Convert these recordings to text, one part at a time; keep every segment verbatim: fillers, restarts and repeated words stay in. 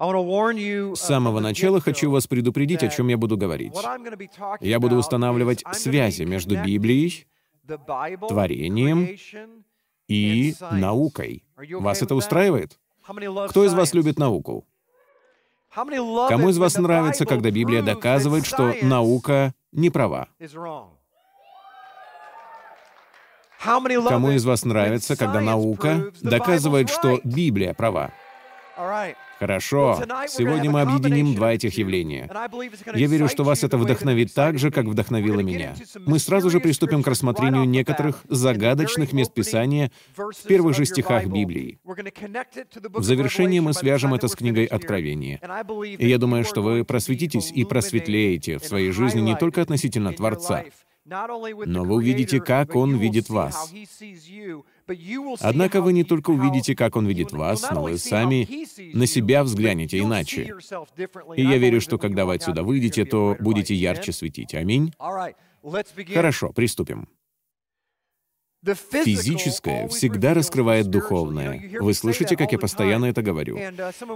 С самого начала хочу вас предупредить, о чем я буду говорить. Я буду устанавливать связи между Библией, творением и наукой. Вас это устраивает? Кто из вас любит науку? Кому из вас нравится, когда Библия доказывает, что наука не права? Кому из вас нравится, когда наука доказывает, что Библия права? Хорошо. Сегодня мы объединим два этих явления. Я верю, что вас это вдохновит так же, как вдохновило меня. Мы сразу же приступим к рассмотрению некоторых загадочных мест Писания в первых же стихах Библии. В завершении мы свяжем это с книгой Откровения. И я думаю, что вы просветитесь и просветлеете в своей жизни не только относительно Творца, но вы увидите, как Он видит вас. Однако вы не только увидите, как Он видит вас, но вы сами на себя взглянете иначе. И я верю, что когда вы отсюда выйдете, то будете ярче светить. Аминь? Хорошо, приступим. Физическое всегда раскрывает духовное. Вы слышите, как я постоянно это говорю.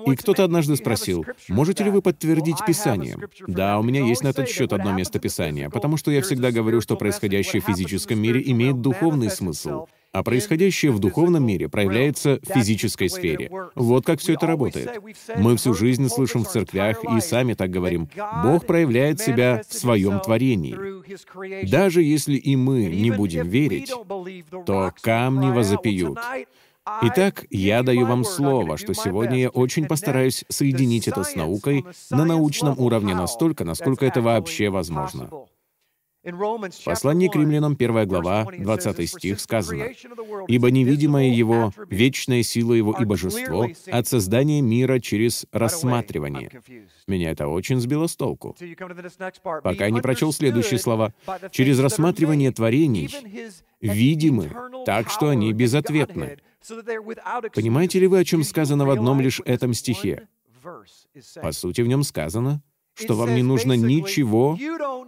И кто-то однажды спросил, можете ли вы подтвердить Писанием? Да, у меня есть на этот счет одно место Писания, потому что я всегда говорю, что происходящее в физическом мире имеет духовный смысл, а происходящее в духовном мире проявляется в физической сфере. Вот как все это работает. Мы всю жизнь слышим в церквях и сами так говорим. Бог проявляет себя в своем творении. Даже если и мы не будем верить, то камни возопьют. Итак, я даю вам слово, что сегодня я очень постараюсь соединить это с наукой на научном уровне настолько, насколько это вообще возможно. В послании к Римлянам, первая глава, двадцатый стих, сказано, «Ибо невидимая Его, вечная сила Его и Божество от создания мира через рассматривание». Меня это очень сбило с толку, пока я не прочел следующие слова. «Через рассматривание творений видимы, так что они безответны». Понимаете ли вы, о чем сказано в одном лишь этом стихе? По сути, в нем сказано, что вам не нужно ничего,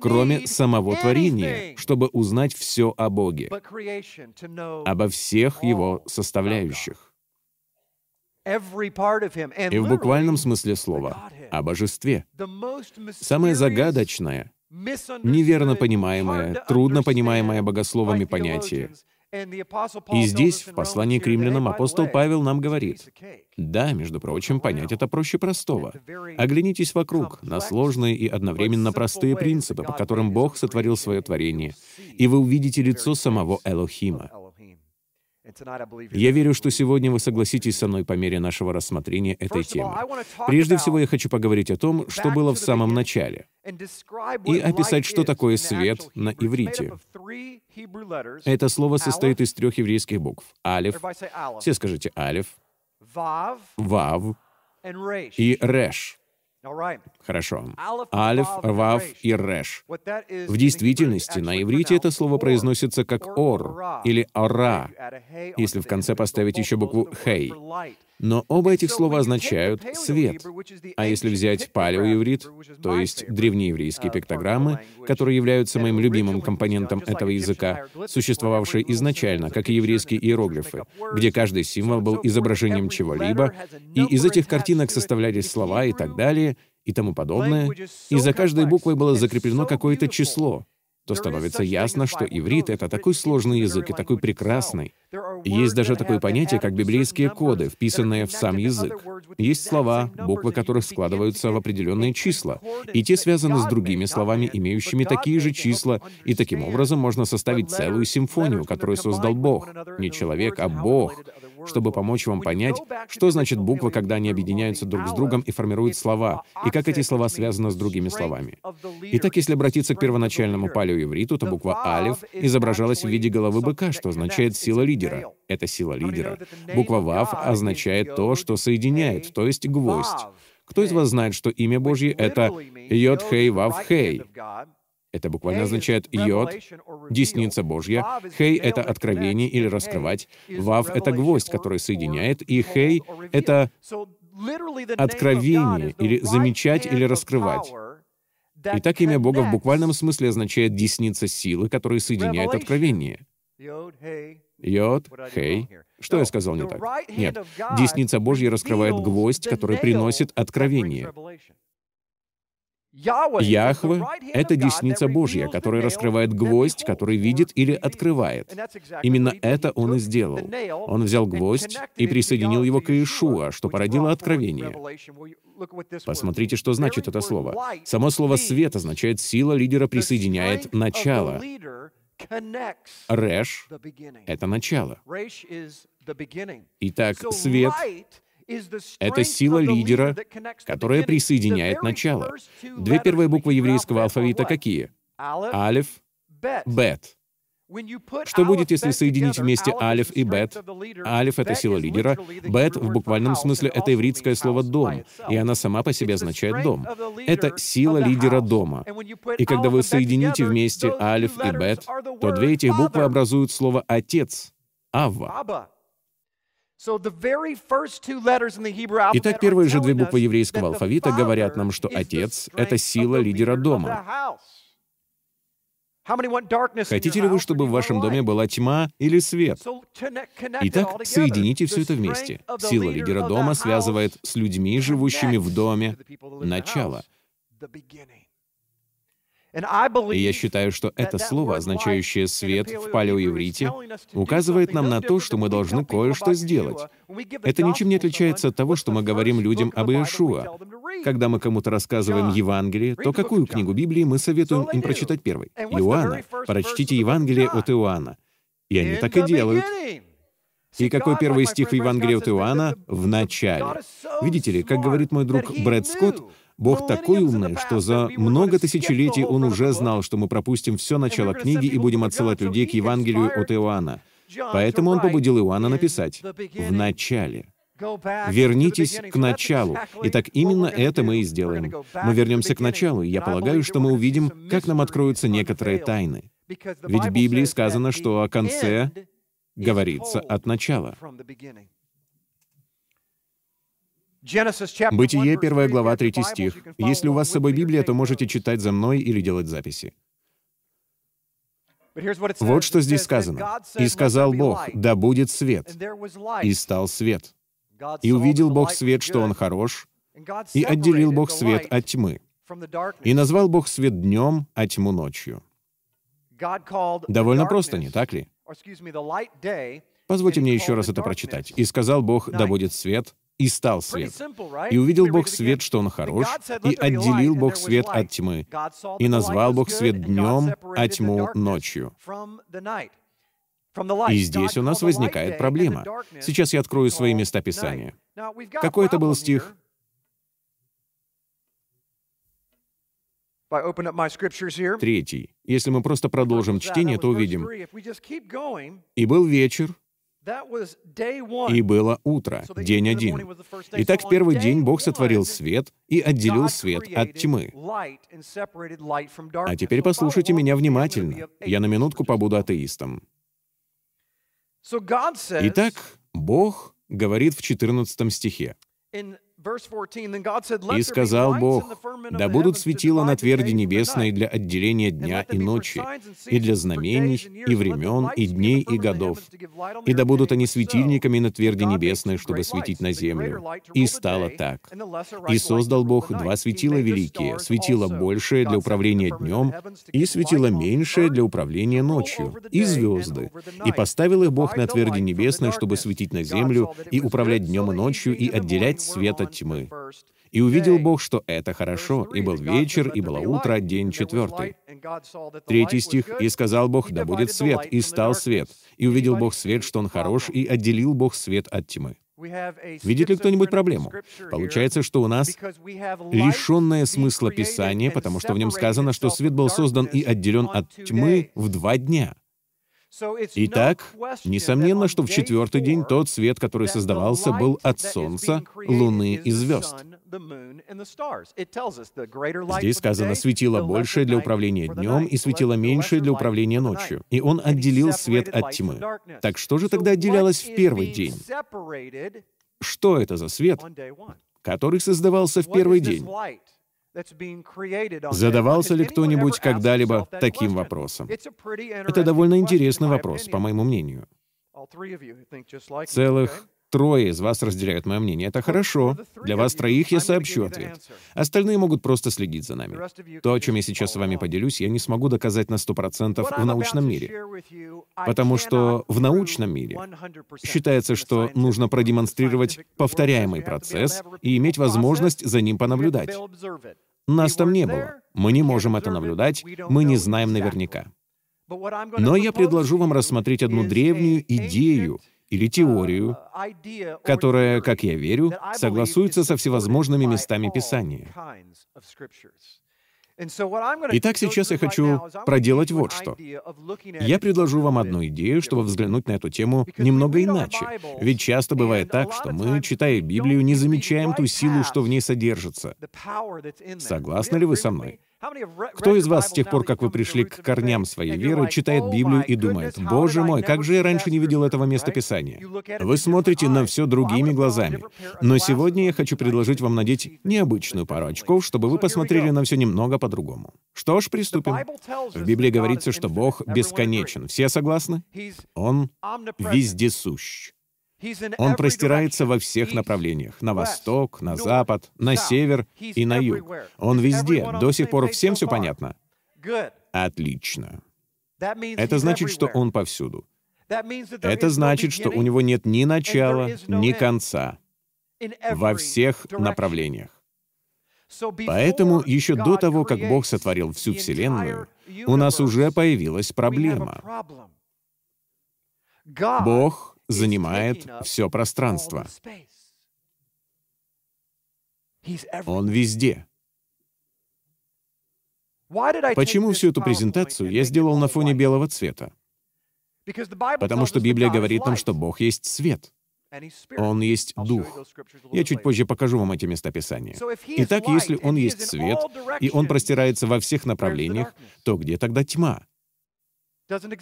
кроме самого творения, чтобы узнать все о Боге, обо всех Его составляющих. И в буквальном смысле слова — о Божестве. Самое загадочное, неверно понимаемое, трудно понимаемое богословами понятие. И здесь, в послании к Римлянам, апостол Павел нам говорит, «Да, между прочим, понять это проще простого. Оглянитесь вокруг на сложные и одновременно простые принципы, по которым Бог сотворил свое творение, и вы увидите лицо самого Элохима». Я верю, что сегодня вы согласитесь со мной по мере нашего рассмотрения этой темы. Прежде всего, я хочу поговорить о том, что было в самом начале, и описать, что такое свет на иврите. Это слово состоит из трех еврейских букв. Алеф, все скажите Алеф, Вав и Реш. Хорошо. Алеф, Вав и Реш. В действительности, на иврите это слово произносится как Ор или Ора, если в конце поставить еще букву Хей. Но оба этих слова означают «свет». А если взять палеоеврит, то есть древнееврейские пиктограммы, которые являются моим любимым компонентом этого языка, существовавшие изначально, как и еврейские иероглифы, где каждый символ был изображением чего-либо, и из этих картинок составлялись слова и так далее, и тому подобное, и за каждой буквой было закреплено какое-то число, то становится ясно, что иврит — это такой сложный язык и такой прекрасный. Есть даже такое понятие, как библейские коды, вписанные в сам язык. Есть слова, буквы которых складываются в определенные числа, и те связаны с другими словами, имеющими такие же числа, и таким образом можно составить целую симфонию, которую создал Бог. Не человек, а Бог, чтобы помочь вам понять, что значит буквы, когда они объединяются друг с другом и формируют слова, и как эти слова связаны с другими словами. Итак, если обратиться к первоначальному палеоевриту, то буква «алев» изображалась в виде головы быка, что означает «сила лидера». Это сила лидера. Буква «вав» означает то, что соединяет, то есть гвоздь. Кто из вас знает, что имя Божье — это «йод-хей-вав-хей»? Это буквально означает «йод» — десница Божья, «хей» — это откровение или раскрывать, «вав» — это гвоздь, который соединяет, и «хей» — это откровение или замечать или раскрывать. Итак, имя Бога в буквальном смысле означает «десница силы», которая соединяет откровение. Йод, хей. Что я сказал не так? Нет. Десница Божья раскрывает гвоздь, который приносит откровение. Яхве — это десница Божья, которая раскрывает гвоздь, который видит или открывает. Именно это он и сделал. Он взял гвоздь и присоединил его к Иешуа, что породило откровение. Посмотрите, что значит это слово. Само слово «свет» означает «сила лидера присоединяет начало». Реш — это начало. Итак, свет — это сила лидера, которая присоединяет начало. Две первые буквы еврейского алфавита какие? Алеф, Бет. Что будет, если соединить вместе Алеф и Бет? Алеф — это сила лидера, Бет в буквальном смысле — это ивритское слово «дом», и она сама по себе означает «дом». Это сила лидера дома. И когда вы соедините вместе Алеф и Бет, то две этих буквы образуют слово «отец» — «Авва». Итак, первые же две буквы еврейского алфавита говорят нам, что «отец» — это сила лидера дома. Хотите ли вы, чтобы в вашем доме была тьма или свет? Итак, соедините все это вместе. Сила лидера дома связывает с людьми, живущими в доме, начало. И я считаю, что это слово, означающее «свет» в палеоеврите, указывает нам на то, что мы должны кое-что сделать. Это ничем не отличается от того, что мы говорим людям об Иешуа. Когда мы кому-то рассказываем Евангелие, то какую книгу Библии мы советуем им прочитать первой? Иоанна. Прочтите Евангелие от Иоанна. И они так и делают. И какой первый стих в Евангелии от Иоанна? В начале. Видите ли, как говорит мой друг Брэд Скотт, Бог такой умный, что за много тысячелетий Он уже знал, что мы пропустим все начало книги и будем отсылать людей к Евангелию от Иоанна. Поэтому Он побудил Иоанна написать «в начале». Вернитесь к началу. Итак, именно это мы и сделаем. Мы вернемся к началу, и я полагаю, что мы увидим, как нам откроются некоторые тайны. Ведь в Библии сказано, что о конце говорится от начала. Бытие, первая глава, третий стих. Если у вас с собой Библия, то можете читать за мной или делать записи. Вот что здесь сказано. «И сказал Бог, да будет свет, и стал свет. И увидел Бог свет, что он хорош, и отделил Бог свет от тьмы. И назвал Бог свет днем, а тьму ночью». Довольно просто, не так ли? Позвольте мне еще раз это прочитать. «И сказал Бог, да будет свет, и стал свет. И увидел Бог свет, что он хорош, и отделил Бог свет от тьмы. И назвал Бог свет днем, а тьму ночью». И здесь у нас возникает проблема. Сейчас я открою свои места Писания. Какой это был стих? Третий. Если мы просто продолжим чтение, то увидим. «И был вечер, и было утро, день один. Итак, в первый день Бог сотворил свет и отделил свет от тьмы». А теперь послушайте меня внимательно. Я на минутку побуду атеистом. Итак, Бог говорит в четырнадцатом стихе. «И сказал Бог, да будут светила на тверди небесной для отделения дня и ночи, и для знамений, и времен, и дней, и годов. И да будут они светильниками на тверди небесной, чтобы светить на землю. И стало так. И создал Бог два светила великие, светило большее для управления днем, и светило меньшее для управления ночью, и звезды. И поставил их Бог на тверди небесной, чтобы светить на землю, и управлять днем и ночью, и отделять свет от тьмы. И увидел Бог, что это хорошо, и был вечер, и было утро, день четвертый». Третий стих. «И сказал Бог, да будет свет, и стал свет. И увидел Бог свет, что он хорош, и отделил Бог свет от тьмы». Видит ли кто-нибудь проблему? Получается, что у нас лишенное смысла Писание, потому что в нем сказано, что свет был создан и отделен от тьмы в два дня. Итак, несомненно, что в четвертый день тот свет, который создавался, был от Солнца, Луны и звезд. Здесь сказано «светило большее для управления днем и светило меньшее для управления ночью». И он отделил свет от тьмы. Так что же тогда отделялось в первый день? Что это за свет, который создавался в первый день? Задавался ли кто-нибудь когда-либо таким вопросом? Это довольно интересный вопрос, по моему мнению. Целых трое из вас разделяют мое мнение. Это хорошо. Для вас троих я сообщу ответ. Остальные могут просто следить за нами. То, о чем я сейчас с вами поделюсь, я не смогу доказать на сто процентов в научном мире. Потому что в научном мире считается, что нужно продемонстрировать повторяемый процесс и иметь возможность за ним понаблюдать. Нас там не было. Мы не можем это наблюдать, мы не знаем наверняка. Но я предложу вам рассмотреть одну древнюю идею, или теорию, которая, как я верю, согласуется со всевозможными местами Писания. Итак, сейчас я хочу проделать вот что. Я предложу вам одну идею, чтобы взглянуть на эту тему немного иначе. Ведь часто бывает так, что мы, читая Библию, не замечаем ту силу, что в ней содержится. Согласны ли вы со мной? Кто из вас с тех пор, как вы пришли к корням своей веры, читает Библию и думает: «Боже мой, как же я раньше не видел этого места Писания»? Вы смотрите на все другими глазами. Но сегодня я хочу предложить вам надеть необычную пару очков, чтобы вы посмотрели на все немного по-другому. Что ж, приступим. В Библии говорится, что Бог бесконечен. Все согласны? Он вездесущ. Он простирается во всех направлениях, на восток, на запад, на север и на юг. Он везде. До сих пор всем все понятно? Отлично. Это значит, что он повсюду. Это значит, что у него нет ни начала, ни конца. Во всех направлениях. Поэтому еще до того, как Бог сотворил всю Вселенную, у нас уже появилась проблема. Бог занимает все пространство. Он везде. Почему всю эту презентацию я сделал на фоне белого цвета? Потому что Библия говорит нам, что Бог есть свет. Он есть Дух. Я чуть позже покажу вам эти места Писания. Итак, если Он есть свет, и Он простирается во всех направлениях, то где тогда тьма?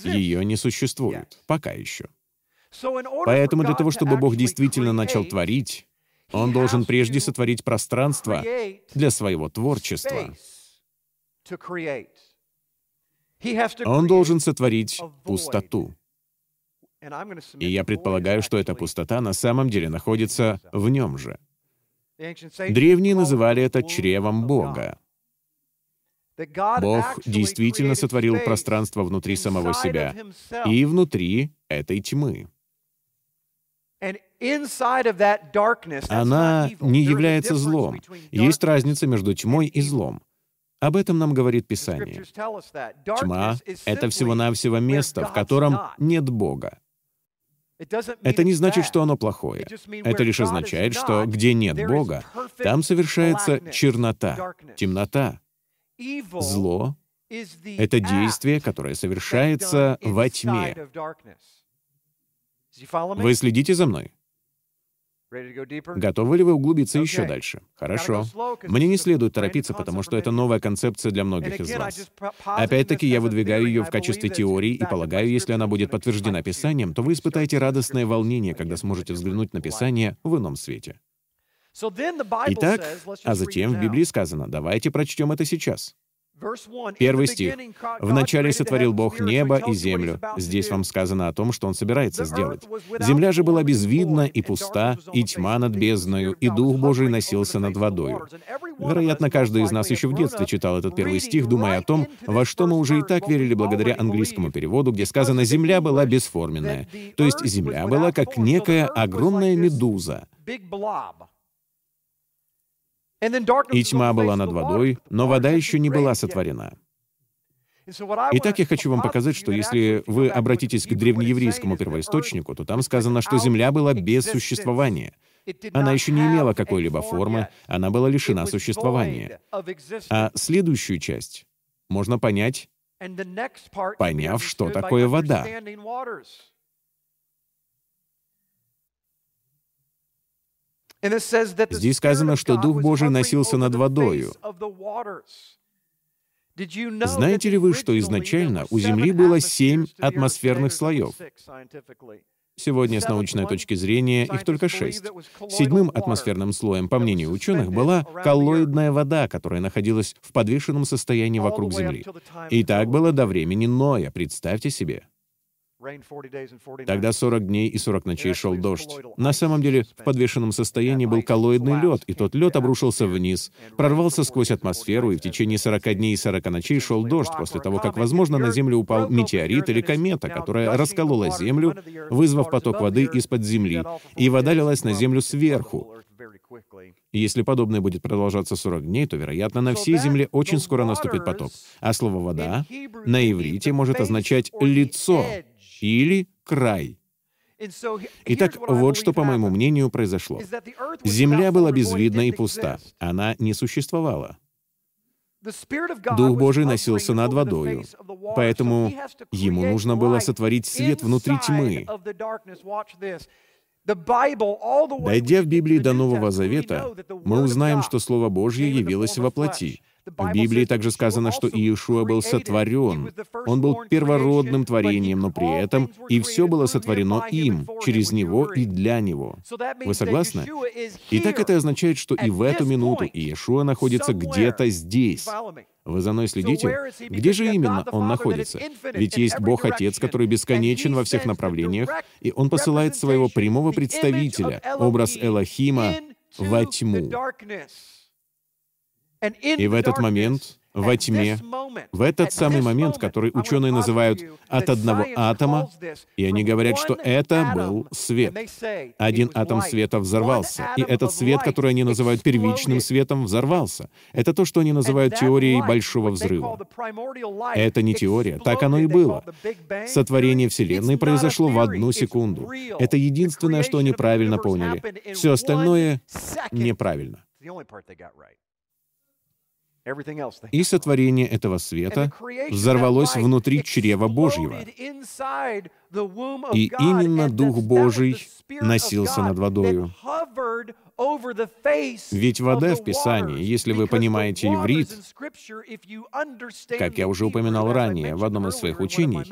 Ее не существует. Пока еще. Поэтому для того, чтобы Бог действительно начал творить, Он должен прежде сотворить пространство для своего творчества. Он должен сотворить пустоту. И я предполагаю, что эта пустота на самом деле находится в Нем же. Древние называли это чревом Бога. Бог действительно сотворил пространство внутри самого себя и внутри этой тьмы. Она не является злом. Есть разница между тьмой и злом. Об этом нам говорит Писание. Тьма — это всего-навсего место, в котором нет Бога. Это не значит, что оно плохое. Это лишь означает, что где нет Бога, там совершается чернота, темнота. Зло — это действие, которое совершается во тьме. Вы следите за мной? Готовы ли вы углубиться еще дальше? Хорошо. Мне не следует торопиться, потому что это новая концепция для многих из вас. Опять-таки, я выдвигаю ее в качестве теории и полагаю, если она будет подтверждена Писанием, то вы испытаете радостное волнение, когда сможете взглянуть на Писание в ином свете. Итак, а затем в Библии сказано, давайте прочтем это сейчас. Первый стих. «Вначале сотворил Бог небо и землю». Здесь вам сказано о том, что Он собирается сделать. «Земля же была безвидна и пуста, и тьма над бездною, и Дух Божий носился над водою». Вероятно, каждый из нас еще в детстве читал этот первый стих, думая о том, во что мы уже и так верили благодаря английскому переводу, где сказано «земля была бесформенная». То есть земля была как некая огромная медуза. И тьма была над водой, но вода еще не была сотворена. Итак, я хочу вам показать, что если вы обратитесь к древнееврейскому первоисточнику, то там сказано, что земля была без существования. Она еще не имела какой-либо формы, она была лишена существования. А следующую часть можно понять, поняв, что такое вода. Здесь сказано, что Дух Божий носился над водою. Знаете ли вы, что изначально у Земли было семь атмосферных слоев? Сегодня, с научной точки зрения, их только шесть. Седьмым атмосферным слоем, по мнению ученых, была коллоидная вода, которая находилась в подвешенном состоянии вокруг Земли. И так было до времени Ноя, представьте себе. Тогда сорок дней и сорок ночей шел дождь. На самом деле, в подвешенном состоянии был коллоидный лед, и тот лед обрушился вниз, прорвался сквозь атмосферу, и в течение сорока дней и сорока ночей шел дождь, после того, как, возможно, на Землю упал метеорит или комета, которая расколола Землю, вызвав поток воды из-под земли, и вода лилась на Землю сверху. И если подобное будет продолжаться сорок дней, то, вероятно, на всей земле очень скоро наступит потоп. А слово «вода» на иврите может означать «лицо» или «край». Итак, вот что, по моему мнению, произошло. Земля была безвидна и пуста. Она не существовала. Дух Божий носился над водою, поэтому ему нужно было сотворить свет внутри тьмы. Дойдя в Библии до Нового Завета, мы узнаем, что Слово Божье явилось во плоти. В Библии также сказано, что Иешуа был сотворен. Он был первородным творением, но при этом и все было сотворено им, через него и для него. Вы согласны? Итак, это означает, что и в эту минуту Иешуа находится где-то здесь. Вы за мной следите? Где же именно он находится? Ведь есть Бог-Отец, который бесконечен во всех направлениях, и он посылает своего прямого представителя, образ Элохима, во тьму. И в этот момент, во тьме, в этот самый момент, который ученые называют «от одного атома», и они говорят, что это был свет. Один атом света взорвался, и этот свет, который они называют первичным светом, взорвался. Это то, что они называют теорией Большого Взрыва. Это не теория, так оно и было. Сотворение Вселенной произошло в одну секунду. Это единственное, что они правильно поняли. Все остальное неправильно. И сотворение этого света взорвалось внутри чрева Божьего. И именно Дух Божий носился над водою. Ведь вода в Писании, если вы понимаете иврит, как я уже упоминал ранее в одном из своих учений,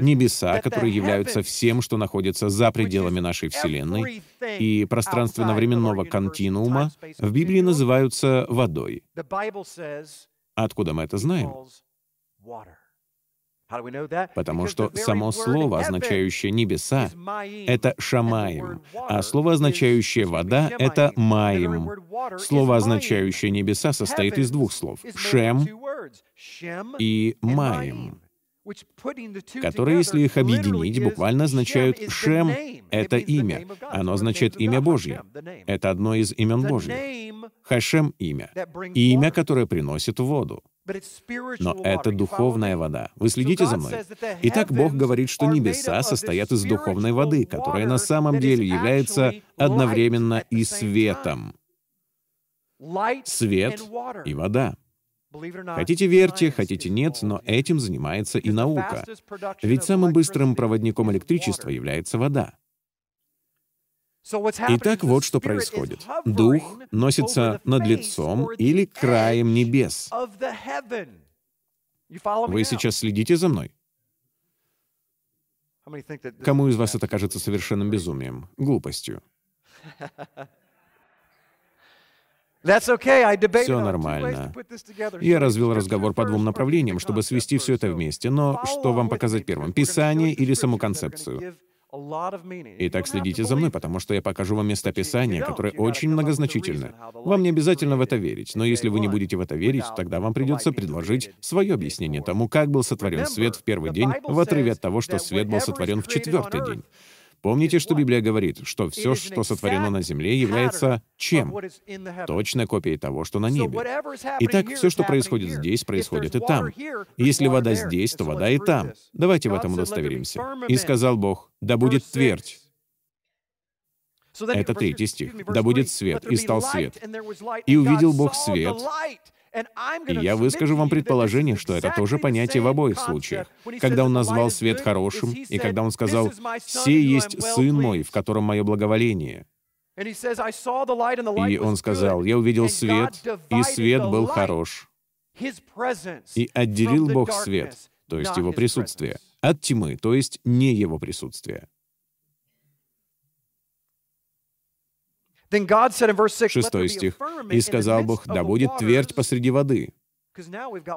небеса, которые являются всем, что находится за пределами нашей Вселенной, и пространственно-временного континуума, в Библии называются водой. Откуда мы это знаем? Потому что само слово, означающее «небеса», — это «шамаим», а слово, означающее «вода», — это «маим». Слово, означающее «небеса», состоит из двух слов — «шем» и «маим», которые, если их объединить, буквально означают «шем» — это имя. Оно означает «имя Божье». Это одно из имен Божьих. «Хашем» — имя. Имя, которое приносит воду. Но это духовная вода. Вы следите за мной? Итак, Бог говорит, что небеса состоят из духовной воды, которая на самом деле является одновременно и светом. Свет и вода. Хотите — верьте, хотите — нет, но этим занимается и наука. Ведь самым быстрым проводником электричества является вода. Итак, вот что происходит. Дух носится над лицом или краем небес. Вы сейчас следите за мной? Кому из вас это кажется совершенным безумием, глупостью? Все нормально. Я развел разговор по двум направлениям, чтобы свести все это вместе, но что вам показать первым, Писание или саму концепцию? Итак, следите за мной, потому что я покажу вам места Писания, которые очень многозначительны. Вам не обязательно в это верить, но если вы не будете в это верить, тогда вам придется предложить свое объяснение тому, как был сотворен свет в первый день, в отрыве от того, что свет был сотворен в четвертый день. Помните, что Библия говорит, что все, что сотворено на земле, является чем? Точной копией того, что на небе. Итак, все, что происходит здесь, происходит и там. Если вода здесь, то вода и там. Давайте в этом удостоверимся. «И сказал Бог: да будет твердь». Это третий стих. «Да будет свет, и стал свет. И увидел Бог свет». И я выскажу вам предположение, что это тоже понятие в обоих случаях. Когда он назвал свет хорошим, и когда он сказал: «Сей есть Сын мой, в котором мое благоволение». И он сказал: «Я увидел свет, и свет был хорош». И отделил Бог свет, то есть его присутствие, от тьмы, то есть не его присутствие. Шестой стих. «И сказал Бог: да будет твердь посреди воды».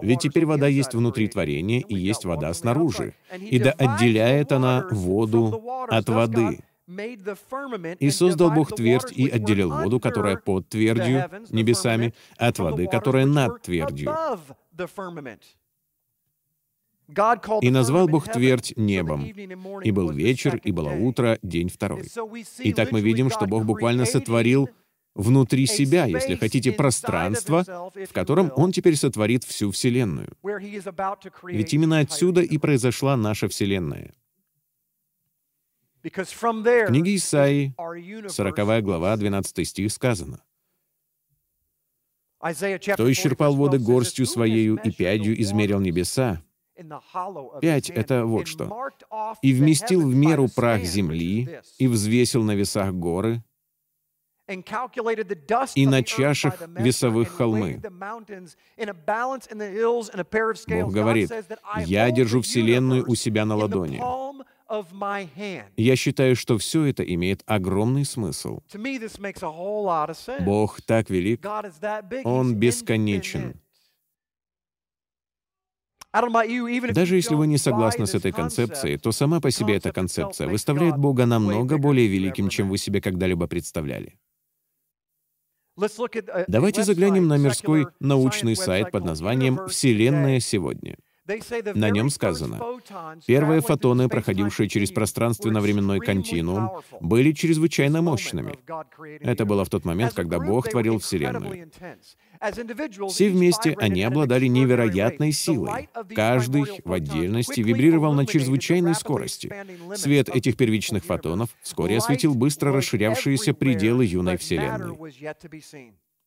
Ведь теперь вода есть внутри творения, и есть вода снаружи. И да отделяет она воду от воды. И создал Бог твердь и отделил воду, которая под твердью, небесами, от воды, которая над твердью. И назвал Бог твердь небом. И был вечер, и было утро, день второй. Итак, мы видим, что Бог буквально сотворил внутри себя, если хотите, пространство, в котором Он теперь сотворит всю Вселенную. Ведь именно отсюда и произошла наша Вселенная. В книге Исаии, сороковая глава, двенадцатый стих, сказано: «Кто исчерпал воды горстью своею и пядью измерил небеса». Пять — это вот что. «И вместил в меру прах земли, и взвесил на весах горы, и на чашах весовых холмы». Бог говорит: «Я держу Вселенную у себя на ладони». Я считаю, что все это имеет огромный смысл. Бог так велик, Он бесконечен. Даже если вы не согласны с этой концепцией, то сама по себе эта концепция выставляет Бога намного более великим, чем вы себе когда-либо представляли. Давайте заглянем на мирской научный сайт под названием «Вселенная сегодня». На нем сказано: первые фотоны, проходившие через пространственно-временной континуум, были чрезвычайно мощными. Это было в тот момент, когда Бог творил Вселенную. Все вместе они обладали невероятной силой. Каждый в отдельности вибрировал на чрезвычайной скорости. Свет этих первичных фотонов вскоре осветил быстро расширявшиеся пределы юной Вселенной.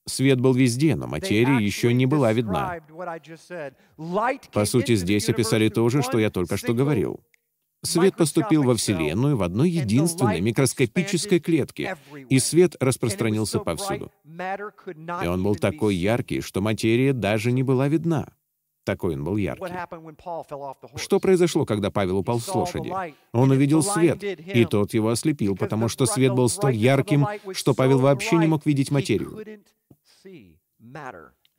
Свет был везде, но материя еще не была видна. По сути, здесь описали то же, что я только что говорил. Свет поступил во Вселенную в одной единственной микроскопической клетке, и свет распространился повсюду. И он был такой яркий, что материя даже не была видна. Такой он был яркий. Что произошло, когда Павел упал с лошади? Он увидел свет, и тот его ослепил, потому что свет был столь ярким, что Павел вообще не мог видеть материю.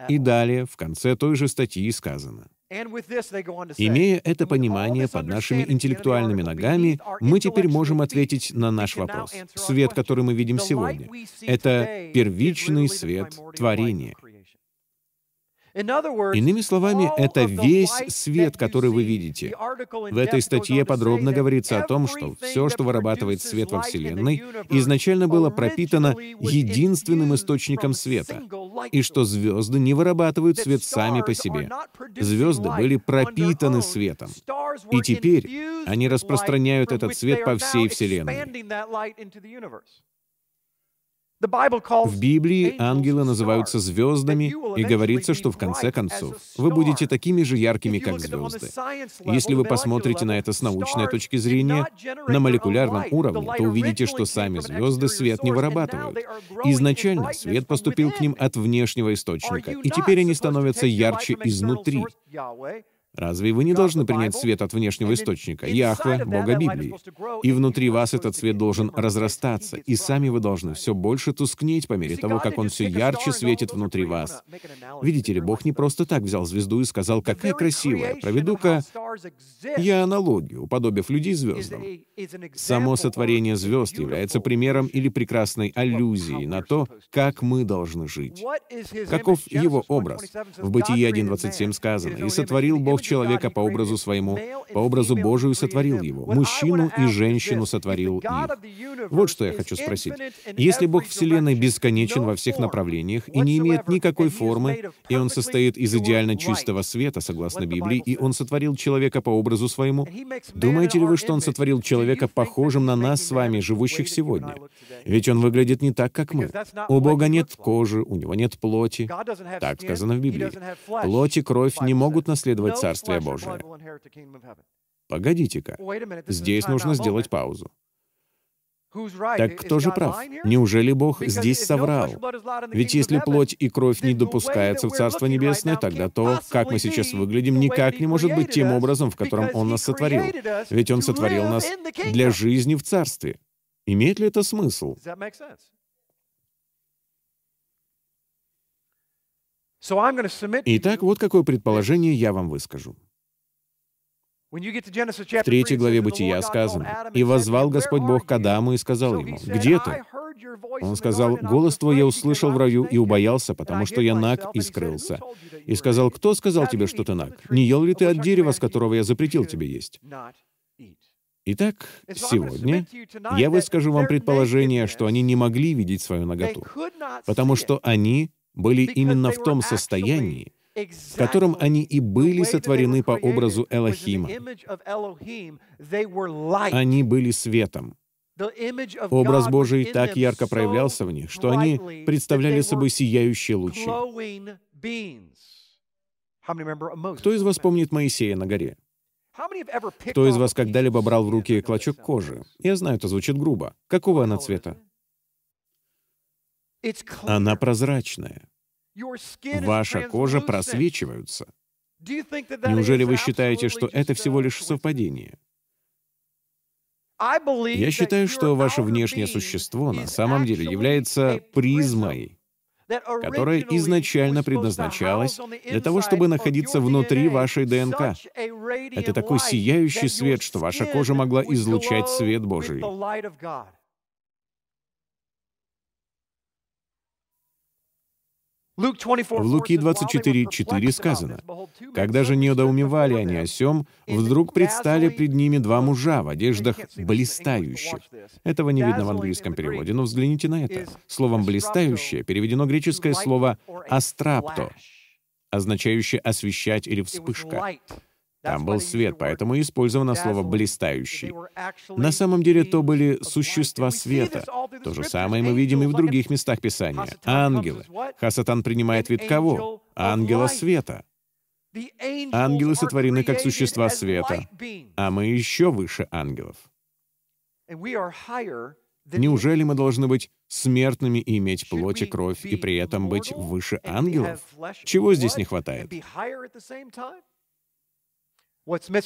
И далее, в конце той же статьи сказано: «Имея это понимание под нашими интеллектуальными ногами, мы теперь можем ответить на наш вопрос. Свет, который мы видим сегодня, это первичный свет творения». Иными словами, это весь свет, который вы видите. В этой статье подробно говорится о том, что все, что вырабатывает свет во Вселенной, изначально было пропитано единственным источником света, и что звезды не вырабатывают свет сами по себе. Звезды были пропитаны светом, и теперь они распространяют этот свет по всей Вселенной. В Библии ангелы называются звездами, и говорится, что в конце концов вы будете такими же яркими, как звезды. Если вы посмотрите на это с научной точки зрения, на молекулярном уровне, то увидите, что сами звезды свет не вырабатывают. Изначально свет поступил к ним от внешнего источника, и теперь они становятся ярче изнутри. Разве вы не должны принять свет от внешнего источника, Яхве, Бога Библии? И внутри вас этот свет должен разрастаться, и сами вы должны все больше тускнеть по мере того, как он все ярче светит внутри вас. Видите ли, Бог не просто так взял звезду и сказал: «Какая красивая, проведу-ка я аналогию, уподобив людей звездам». Само сотворение звезд является примером или прекрасной аллюзией на то, как мы должны жить. Каков его образ? В Бытии один двадцать семь сказано: «И сотворил Бог человека по образу своему, по образу Божию сотворил его, мужчину и женщину сотворил их». Вот что я хочу спросить. Если Бог Вселенной бесконечен во всех направлениях и не имеет никакой формы, и Он состоит из идеально чистого света, согласно Библии, и Он сотворил человека по образу своему, думаете ли вы, что Он сотворил человека похожим на нас с вами, живущих сегодня? Ведь он выглядит не так, как мы. У Бога нет кожи, у Него нет плоти. Так сказано в Библии. Плоть и кровь не могут наследовать Царствие Божие. Погодите-ка. Здесь нужно сделать паузу. Так кто же прав? Неужели Бог здесь соврал? Ведь если плоть и кровь не допускаются в Царство Небесное, тогда то, как мы сейчас выглядим, никак не может быть тем образом, в котором Он нас сотворил. Ведь Он сотворил нас для жизни в Царстве. Имеет ли это смысл? Итак, вот какое предположение я вам выскажу. В третьей главе Бытия сказано: «И воззвал Господь Бог к Адаму и сказал ему: „Где ты?“ Он сказал: „Голос твой я услышал в раю и убоялся, потому что я наг и скрылся“. И сказал: „Кто сказал тебе, что ты наг? Не ел ли ты от дерева, с которого я запретил тебе есть?“» Итак, сегодня я выскажу вам предположение, что они не могли видеть свою наготу, потому что они были именно в том состоянии, в котором они и были сотворены по образу Элохима. Они были светом. Образ Божий так ярко проявлялся в них, что они представляли собой сияющие лучи. Кто из вас помнит Моисея на горе? Кто из вас когда-либо брал в руки клочок кожи? Я знаю, это звучит грубо. Какого она цвета? Она прозрачная. Ваша кожа просвечивается. Неужели вы считаете, что это всего лишь совпадение? Я считаю, что ваше внешнее существо на самом деле является призмой, которая изначально предназначалась для того, чтобы находиться внутри вашей ДНК. Это такой сияющий свет, что ваша кожа могла излучать свет Божий. В Луки двадцать четыре, четыре сказано: «Когда же недоумевали они о сем, вдруг предстали пред ними два мужа в одеждах блистающих». Этого не видно в английском переводе, но взгляните на это. Словом «блистающее» переведено греческое слово «астрапто», означающее «освещать» или «вспышка». Там был свет, поэтому и использовано слово «блистающий». На самом деле, то были существа света. То же самое мы видим и в других местах Писания. Ангелы. Хасатан принимает вид кого? Ангела света. Ангелы сотворены как существа света, а мы еще выше ангелов. Неужели мы должны быть смертными и иметь плоть и кровь, и при этом быть выше ангелов? Чего здесь не хватает?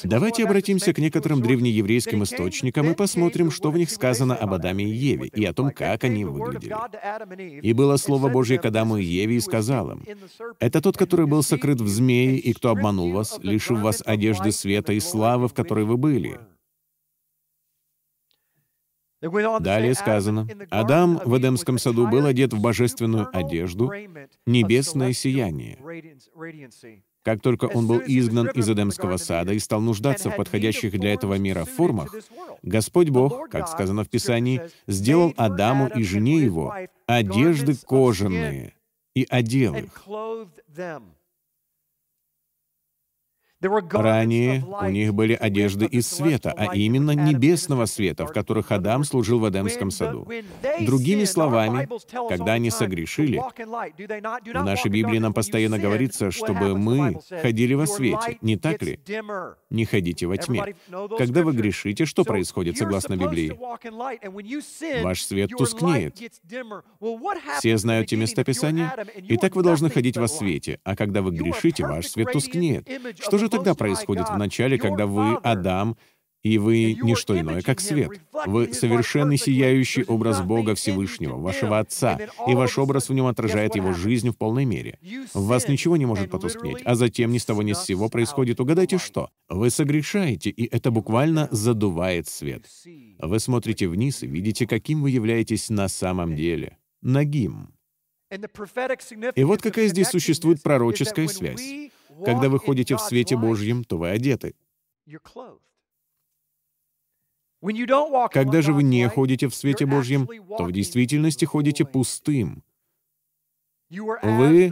Давайте обратимся к некоторым древнееврейским источникам и посмотрим, что в них сказано об Адаме и Еве, и о том, как они выглядели. «И было слово Божье к Адаму и Еве, и сказал им: „Это тот, который был сокрыт в змее, и кто обманул вас, лишив вас одежды света и славы, в которой вы были“». Далее сказано: «Адам в Эдемском саду был одет в божественную одежду, небесное сияние». Как только он был изгнан из Эдемского сада и стал нуждаться в подходящих для этого мира формах, Господь Бог, как сказано в Писании, сделал Адаму и жене его одежды кожаные и одел их. Ранее у них были одежды из света, а именно небесного света, в которых Адам служил в Эдемском саду. Другими словами, когда они согрешили, в нашей Библии нам постоянно говорится, чтобы мы ходили во свете, не так ли? Не ходите во тьме. Когда вы грешите, что происходит согласно Библии? Ваш свет тускнеет. Все знают те местописания? Итак, вы должны ходить во свете, а когда вы грешите, ваш свет тускнеет. Что же тогда происходит в начале, когда вы Адам, и вы не что иное, как свет? Вы совершенный сияющий образ Бога Всевышнего, вашего Отца, и ваш образ в нем отражает его жизнь в полной мере. В вас ничего не может потускнеть, а затем ни с того ни с сего происходит, угадайте что? Вы согрешаете, и это буквально задувает свет. Вы смотрите вниз и видите, каким вы являетесь на самом деле. Нагим. И вот какая здесь существует пророческая связь. Когда вы ходите в свете Божьем, то вы одеты. Когда же вы не ходите в свете Божьем, то в действительности ходите пустым. Вы,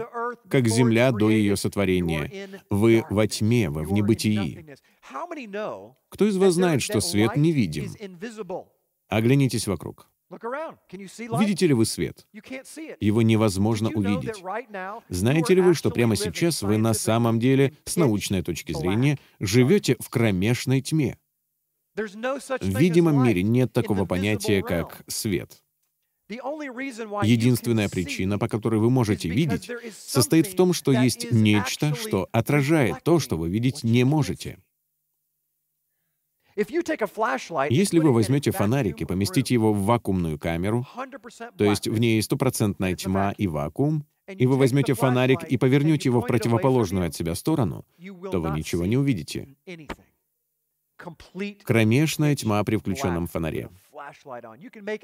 как земля до ее сотворения. Вы во тьме, вы в небытии. Кто из вас знает, что свет невидим? Оглянитесь вокруг. Видите ли вы свет? Его невозможно увидеть. Знаете ли вы, что прямо сейчас вы на самом деле, с научной точки зрения, живете в кромешной тьме? В видимом мире нет такого понятия, как свет. Единственная причина, по которой вы можете видеть, состоит в том, что есть нечто, что отражает то, что вы видеть не можете. Если вы возьмете фонарик и поместите его в вакуумную камеру, то есть в ней стопроцентная тьма и вакуум, и вы возьмете фонарик и повернете его в противоположную от себя сторону, то вы ничего не увидите. Кромешная тьма при включенном фонаре.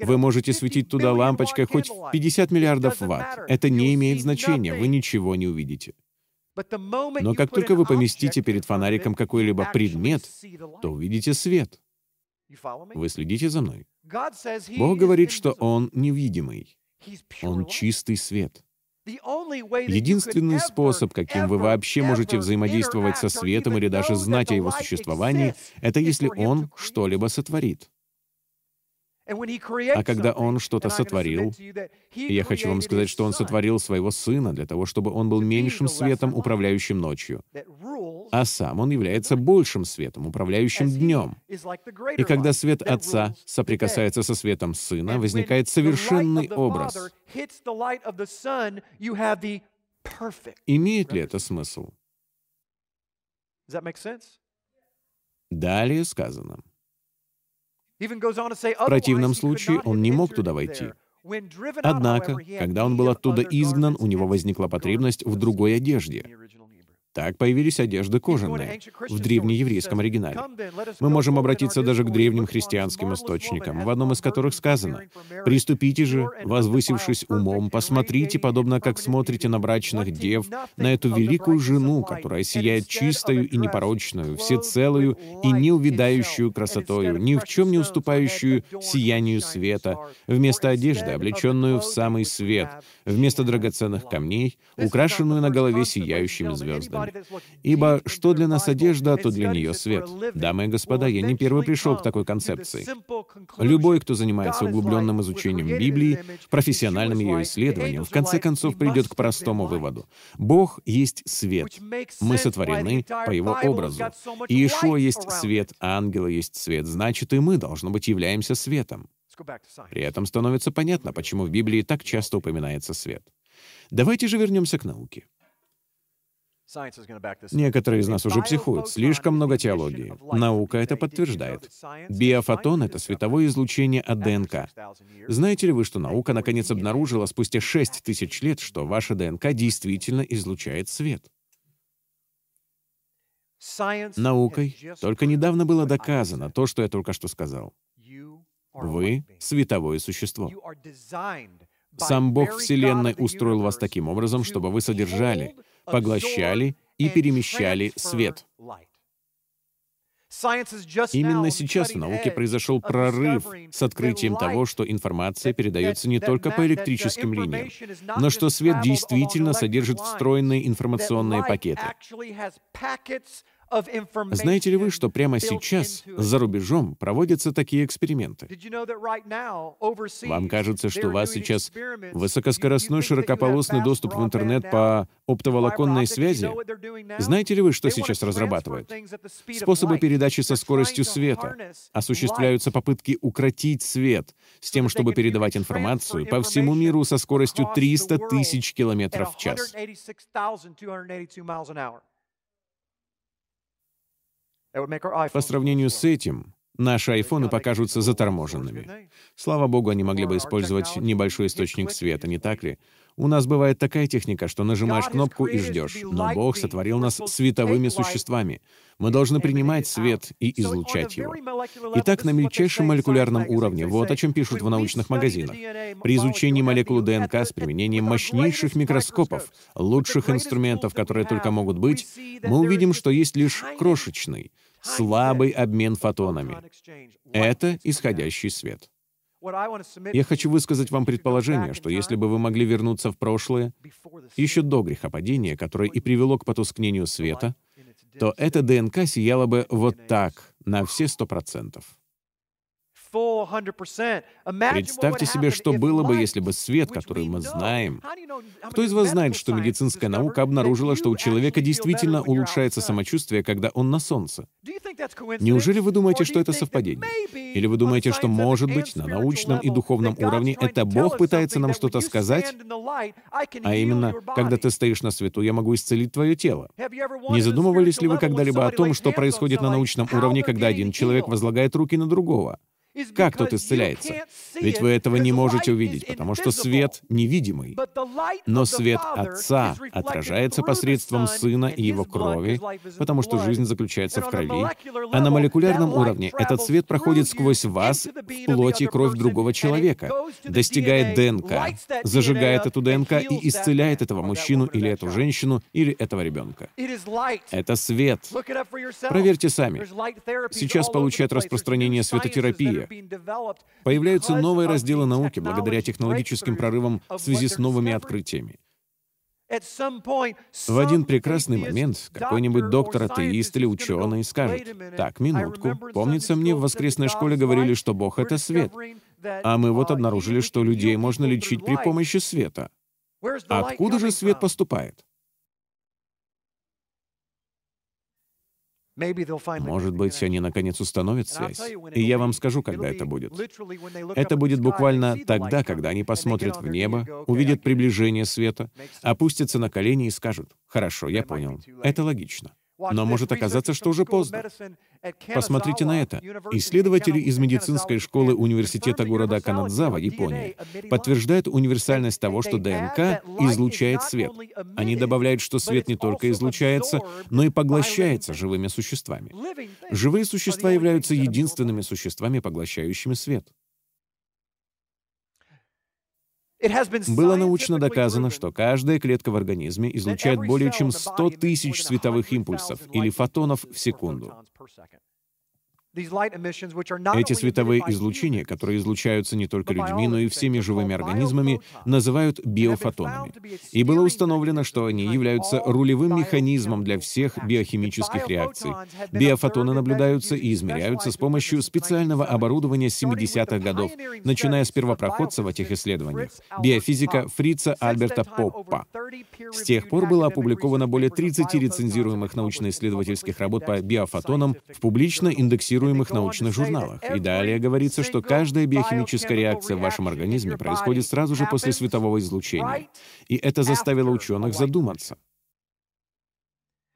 Вы можете светить туда лампочкой хоть в пятьдесят миллиардов ватт. Это не имеет значения, вы ничего не увидите. Но как только вы поместите перед фонариком какой-либо предмет, то увидите свет. Вы следите за мной? Бог говорит, что Он невидимый. Он чистый свет. Единственный способ, каким вы вообще можете взаимодействовать со светом или даже знать о его существовании, это если Он что-либо сотворит. А когда Он что-то сотворил, я хочу вам сказать, что Он сотворил Своего Сына для того, чтобы Он был меньшим светом, управляющим ночью, а Сам Он является большим светом, управляющим днем. И когда свет Отца соприкасается со светом Сына, возникает совершенный образ. Имеет ли это смысл? Далее сказано. В противном случае он не мог туда войти. Однако, когда он был оттуда изгнан, у него возникла потребность в другой одежде. Так появились одежды кожаные в древнееврейском оригинале. Мы можем обратиться даже к древним христианским источникам, в одном из которых сказано: «Приступите же, возвысившись умом, посмотрите, подобно как смотрите на брачных дев, на эту великую жену, которая сияет чистою и непорочную, всецелую и неувидающую красотою, ни в чем не уступающую сиянию света, вместо одежды, облеченную в самый свет, вместо драгоценных камней, украшенную на голове сияющими звездами. Ибо что для нас одежда, то для нее свет». Дамы и господа, я не первый пришел к такой концепции. Любой, кто занимается углубленным изучением Библии, профессиональным ее исследованием, в конце концов придет к простому выводу. Бог есть свет. Мы сотворены по Его образу. И Иешуа есть свет, а ангелы есть свет. Значит, и мы, должно быть, являемся светом. При этом становится понятно, почему в Библии так часто упоминается свет. Давайте же вернемся к науке. Некоторые из нас уже психуют. Слишком много теологии. Наука это подтверждает. Биофотон — это световое излучение от ДНК. Знаете ли вы, что наука наконец обнаружила спустя шесть тысяч лет, что ваша ДНК действительно излучает свет? Наукой только недавно было доказано то, что я только что сказал. Вы — световое существо. Сам Бог Вселенной устроил вас таким образом, чтобы вы содержали, поглощали и перемещали свет. Именно сейчас в науке произошел прорыв с открытием того, что информация передается не только по электрическим линиям, но что свет действительно содержит встроенные информационные пакеты. Знаете ли вы, что прямо сейчас за рубежом проводятся такие эксперименты? Вам кажется, что у вас сейчас высокоскоростной широкополосный доступ в интернет по оптоволоконной связи? Знаете ли вы, что сейчас разрабатывают? Способы передачи со скоростью света. Осуществляются попытки укротить свет с тем, чтобы передавать информацию по всему миру со скоростью триста тысяч километров в час. По сравнению с этим, наши айфоны покажутся заторможенными. Слава богу, они могли бы использовать небольшой источник света, не так ли? У нас бывает такая техника, что нажимаешь кнопку и ждешь. Но Бог сотворил нас световыми существами. Мы должны принимать свет и излучать его. Итак, на мельчайшем молекулярном уровне, вот о чем пишут в научных магазинах. При изучении молекулы ДНК с применением мощнейших микроскопов, лучших инструментов, которые только могут быть, мы увидим, что есть лишь крошечный, слабый обмен фотонами. Это исходящий свет. Я хочу высказать вам предположение, что если бы вы могли вернуться в прошлое, еще до грехопадения, которое и привело к потускнению света, то эта ДНК сияла бы вот так, на все сто процентов. Представьте себе, что было бы, если бы свет, который мы знаем... Кто из вас знает, что медицинская наука обнаружила, что у человека действительно улучшается самочувствие, когда он на солнце? Неужели вы думаете, что это совпадение? Или вы думаете, что, может быть, на научном и духовном уровне это Бог пытается нам что-то сказать? А именно, когда ты стоишь на свету, я могу исцелить твое тело. Не задумывались ли вы когда-либо о том, что происходит на научном уровне, когда один человек возлагает руки на другого? Как тот исцеляется? Ведь вы этого не можете увидеть, потому что свет невидимый. Но свет Отца отражается посредством Сына и Его крови, потому что жизнь заключается в крови. А на молекулярном уровне этот свет проходит сквозь вас, в плоть и кровь другого человека, достигает ДНК, зажигает эту ДНК и исцеляет этого мужчину или эту женщину или этого ребенка. Это свет. Проверьте сами. Сейчас получает распространение светотерапия. Появляются новые разделы науки благодаря технологическим прорывам в связи с новыми открытиями. В один прекрасный момент какой-нибудь доктор-атеист или ученый скажет: «Так, минутку, помнится мне, в воскресной школе говорили, что Бог — это свет, а мы вот обнаружили, что людей можно лечить при помощи света. Откуда же свет поступает?» Может быть, они наконец установят связь. И я вам скажу, когда это будет. Это будет буквально тогда, когда они посмотрят в небо, увидят приближение света, опустятся на колени и скажут: «Хорошо, я понял. Это логично». Но может оказаться, что уже поздно. Посмотрите на это. Исследователи из медицинской школы университета города Канадзава, Япония, подтверждают универсальность того, что ДНК излучает свет. Они добавляют, что свет не только излучается, но и поглощается живыми существами. Живые существа являются единственными существами, поглощающими свет. Было научно доказано, что каждая клетка в организме излучает более чем сто тысяч световых импульсов или фотонов в секунду. Эти световые излучения, которые излучаются не только людьми, но и всеми живыми организмами, называют биофотонами. И было установлено, что они являются рулевым механизмом для всех биохимических реакций. Биофотоны наблюдаются и измеряются с помощью специального оборудования семидесятых годов, начиная с первопроходца в этих исследованиях, биофизика Фрица Альберта Поппа. С тех пор было опубликовано более тридцати рецензируемых научно-исследовательских работ по биофотонам в публично индексируемых научных журналах. И далее говорится, что каждая биохимическая реакция в вашем организме происходит сразу же после светового излучения. И это заставило ученых задуматься.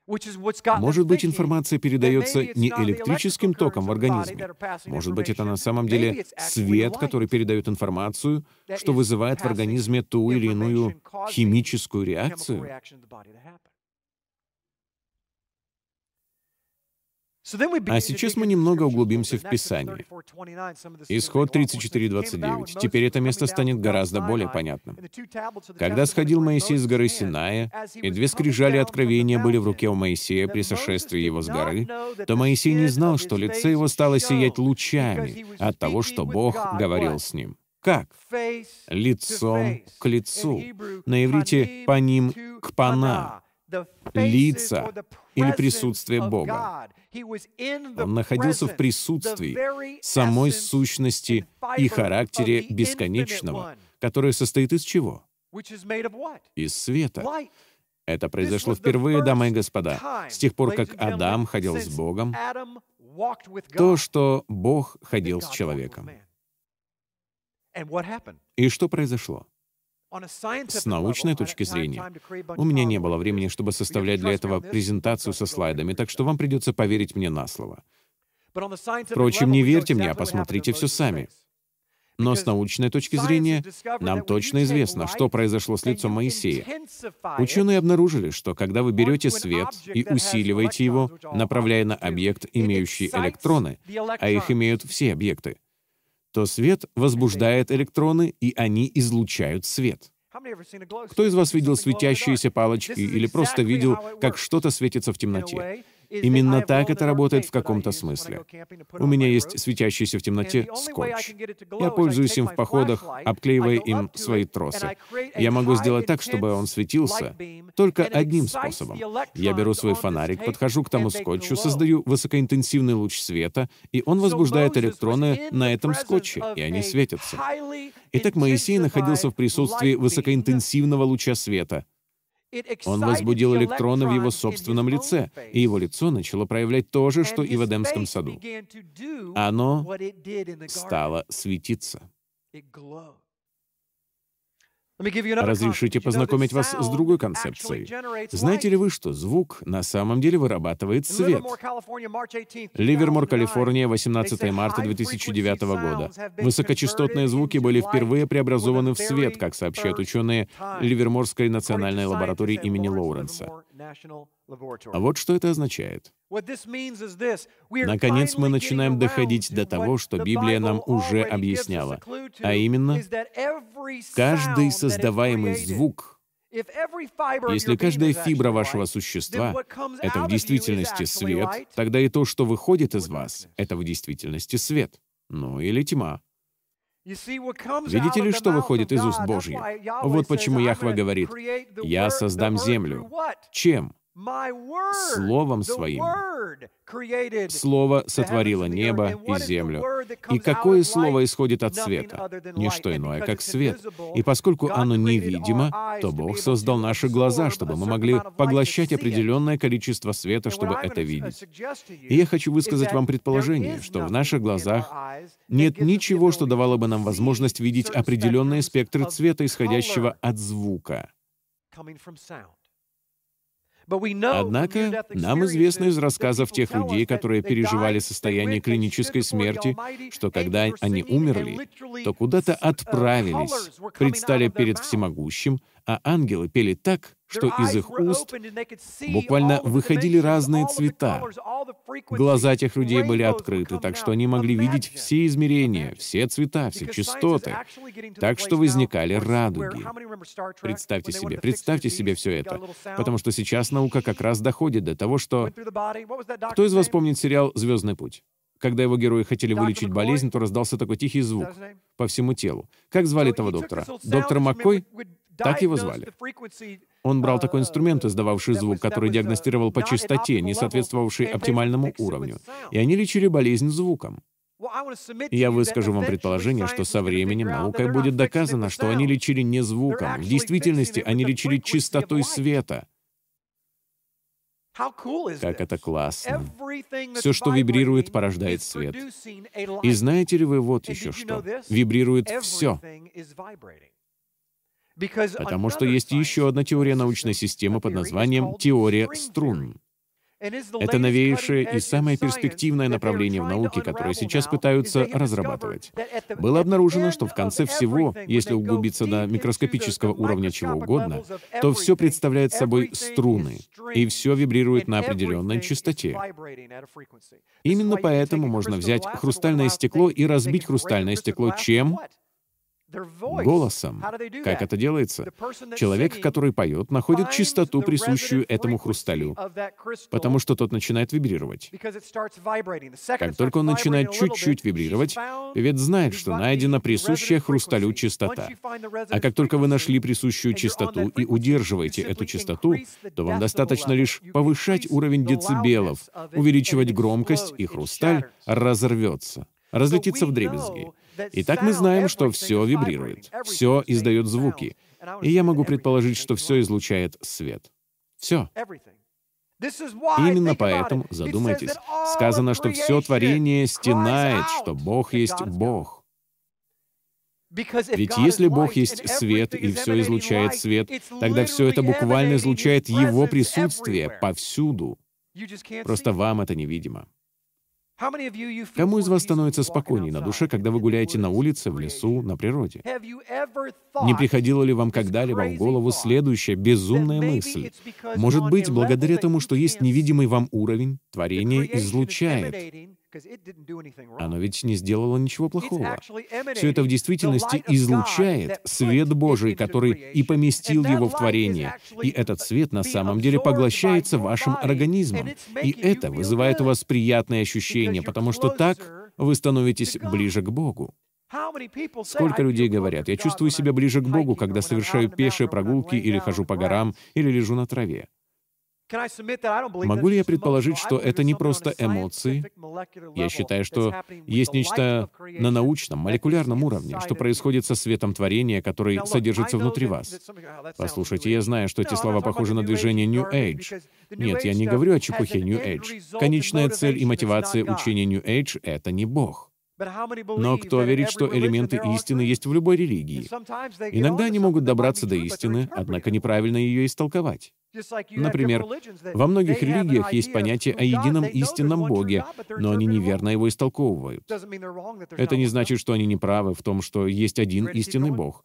Может быть, информация передается не электрическим током в организме. Может быть, это на самом деле свет, который передает информацию, что вызывает в организме ту или иную химическую реакцию. А сейчас мы немного углубимся в Писание. Исход тридцать четыре двадцать девять. Теперь это место станет гораздо более понятным. «Когда сходил Моисей с горы Синая, и две скрижали откровения были в руке у Моисея при сошествии его с горы, то Моисей не знал, что лице его стало сиять лучами от того, что Бог говорил с ним». Как? Лицом к лицу. На иврите «паним к пана». Лица или присутствие Бога. Он находился в присутствии самой сущности и характере бесконечного, который состоит из чего? Из света. Это произошло впервые, дамы и господа, с тех пор, как Адам ходил с Богом, то, что Бог ходил с человеком. И что произошло? С научной точки зрения, у меня не было времени, чтобы составлять для этого презентацию со слайдами, так что вам придется поверить мне на слово. Впрочем, не верьте мне, а посмотрите все сами. Но с научной точки зрения нам точно известно, что произошло с лицом Моисея. Ученые обнаружили, что когда вы берете свет и усиливаете его, направляя на объект, имеющий электроны, а их имеют все объекты, то свет возбуждает электроны, и они излучают свет. Кто из вас видел светящиеся палочки или просто видел, как что-то светится в темноте? Именно так это работает в каком-то смысле. У меня есть светящийся в темноте скотч. Я пользуюсь им в походах, обклеивая им свои тросы. Я могу сделать так, чтобы он светился только одним способом. Я беру свой фонарик, подхожу к тому скотчу, создаю высокоинтенсивный луч света, и он возбуждает электроны на этом скотче, и они светятся. Итак, Моисей находился в присутствии высокоинтенсивного луча света, Он возбудил электроны в его собственном лице, и его лицо начало проявлять то же, что и в Эдемском саду. Оно стало светиться. Разрешите познакомить вас с другой концепцией. Знаете ли вы, что звук на самом деле вырабатывает свет? Ливермор, Калифорния, восемнадцатое марта две тысячи девятого года. Высокочастотные звуки были впервые преобразованы в свет, как сообщают ученые Ливерморской национальной лаборатории имени Лоуренса. А вот что это означает. Наконец, мы начинаем доходить до того, что Библия нам уже объясняла. А именно, каждый создаваемый звук, если каждая фибра вашего существа — это в действительности свет, тогда и то, что выходит из вас, — это в действительности свет, ну или тьма. Видите ли, что выходит из уст Божьих? Вот почему Яхва говорит: «Я создам землю». Чем? Словом Своим. Слово сотворило небо и землю. И какое слово исходит от света? Ничто иное, как свет. И поскольку оно невидимо, то Бог создал наши глаза, чтобы мы могли поглощать определенное количество света, чтобы это видеть. И я хочу высказать вам предположение, что в наших глазах нет ничего, что давало бы нам возможность видеть определенные спектры цвета, исходящего от звука. Однако нам известно из рассказов тех людей, которые переживали состояние клинической смерти, что когда они умерли, то куда-то отправились, предстали перед всемогущим, а ангелы пели так, что из их уст буквально выходили разные цвета. Глаза тех людей были открыты, так что они могли видеть все измерения, все цвета, все частоты, так что возникали радуги. Представьте себе, представьте себе все это, потому что сейчас наука как раз доходит до того, что... Кто из вас помнит сериал «Звездный путь»? Когда его герои хотели вылечить болезнь, то раздался такой тихий звук по всему телу. Как звали этого доктора? Доктор Маккой? Так его звали. Он брал такой инструмент, издававший звук, который диагностировал по частоте, не соответствовавшей оптимальному уровню. И они лечили болезнь звуком. Я выскажу вам предположение, что со временем наукой будет доказано, что они лечили не звуком. В действительности они лечили частотой света. Как это классно. Все, что вибрирует, порождает свет. И знаете ли вы вот еще что? Вибрирует все. Потому что есть еще одна теория научной системы под названием «теория струн». Это новейшее и самое перспективное направление в науке, которое сейчас пытаются разрабатывать. Было обнаружено, что в конце всего, если углубиться до микроскопического уровня чего угодно, то все представляет собой струны, и все вибрирует на определенной частоте. Именно поэтому можно взять хрустальное стекло и разбить хрустальное стекло чем? Голосом. Как это делается? Человек, который поет, находит частоту, присущую этому хрусталю, потому что тот начинает вибрировать. Как только он начинает чуть-чуть вибрировать, певец знает, что найдена присущая хрусталю частота. А как только вы нашли присущую частоту и удерживаете эту частоту, то вам достаточно лишь повышать уровень децибелов, увеличивать громкость, и хрусталь разорвется, разлетится вдребезги. Итак, мы знаем, что все вибрирует, все издает звуки, и я могу предположить, что все излучает свет. Все. Именно поэтому, задумайтесь, сказано, что все творение стенает, что Бог есть Бог. Ведь если Бог есть свет, и все излучает свет, тогда все это буквально излучает Его присутствие повсюду. Просто вам это невидимо. Кому из вас становится спокойней на душе, когда вы гуляете на улице, в лесу, на природе? Не приходила ли вам когда-либо в голову следующая безумная мысль? Может быть, благодаря тому, что есть невидимый вам уровень, творение излучает. Оно ведь не сделало ничего плохого. Все это в действительности излучает свет Божий, который и поместил его в творение. И этот свет на самом деле поглощается вашим организмом. И это вызывает у вас приятные ощущения, потому что так вы становитесь ближе к Богу. Сколько людей говорят: «Я чувствую себя ближе к Богу, когда совершаю пешие прогулки или хожу по горам, или лежу на траве». Могу ли я предположить, что это не просто эмоции? Я считаю, что есть нечто на научном, молекулярном уровне, что происходит со светом творения, который содержится внутри вас. Послушайте, я знаю, что эти слова похожи на движение New Age. Нет, я не говорю о чепухе New Age. Конечная цель и мотивация учения New Age — это не Бог. Но кто верит, что элементы истины есть в любой религии? Иногда они могут добраться до истины, однако неправильно ее истолковать. Например, во многих религиях есть понятие о едином истинном Боге, но они неверно его истолковывают. Это не значит, что они неправы в том, что есть один истинный Бог.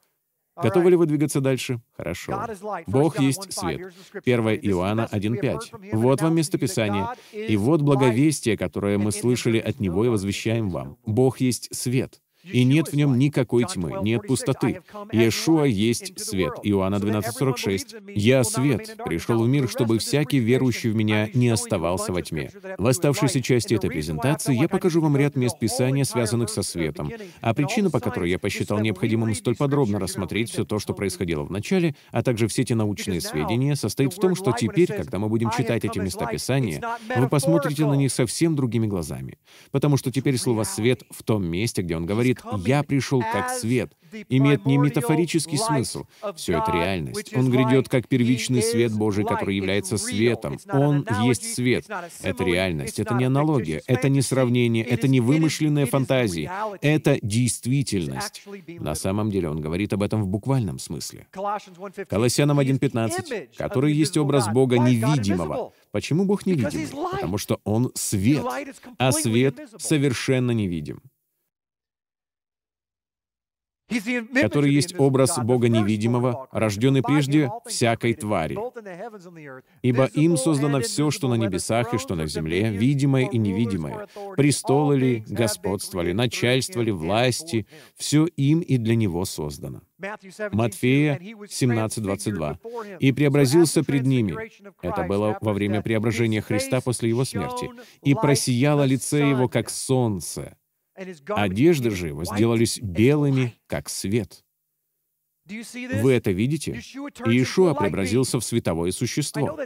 Готовы ли вы двигаться дальше? Хорошо. Бог есть свет. первое Иоанна один пять. Вот вам местописание. И вот благовестие, которое мы слышали от Него и возвещаем вам. Бог есть свет. И нет в нем никакой тьмы, нет пустоты. Йешуа есть свет. Иоанна двенадцать сорок шесть. «Я свет, пришел в мир, чтобы всякий верующий в меня не оставался во тьме». В оставшейся части этой презентации я покажу вам ряд мест Писания, связанных со светом. А причина, по которой я посчитал необходимым столь подробно рассмотреть все то, что происходило в начале, а также все эти научные сведения, состоит в том, что теперь, когда мы будем читать эти места Писания, вы посмотрите на них совсем другими глазами. Потому что теперь слово «свет» в том месте, где он говорит «Я пришел как свет», имеет не метафорический смысл. Все это реальность. Он грядет как первичный свет Божий, который является светом. Он есть свет. Это реальность, это не аналогия, это не сравнение, это не вымышленные фантазии. Это действительность. На самом деле он говорит об этом в буквальном смысле. Колоссянам один пятнадцать, который есть образ Бога невидимого. Почему Бог невидимый? Потому что Он свет, а свет совершенно невидим. Который есть образ Бога невидимого, рожденный прежде всякой твари. Ибо им создано все, что на небесах и что на земле, видимое и невидимое, престолы ли, господства ли, начальства ли, власти, все им и для него создано. Матфея семнадцать двадцать два. «И преобразился пред ними». Это было во время преображения Христа после Его смерти. «И просияло лице Его, как солнце». Одежды же его сделались белыми, как свет. Вы это видите? Иешуа преобразился в световое существо.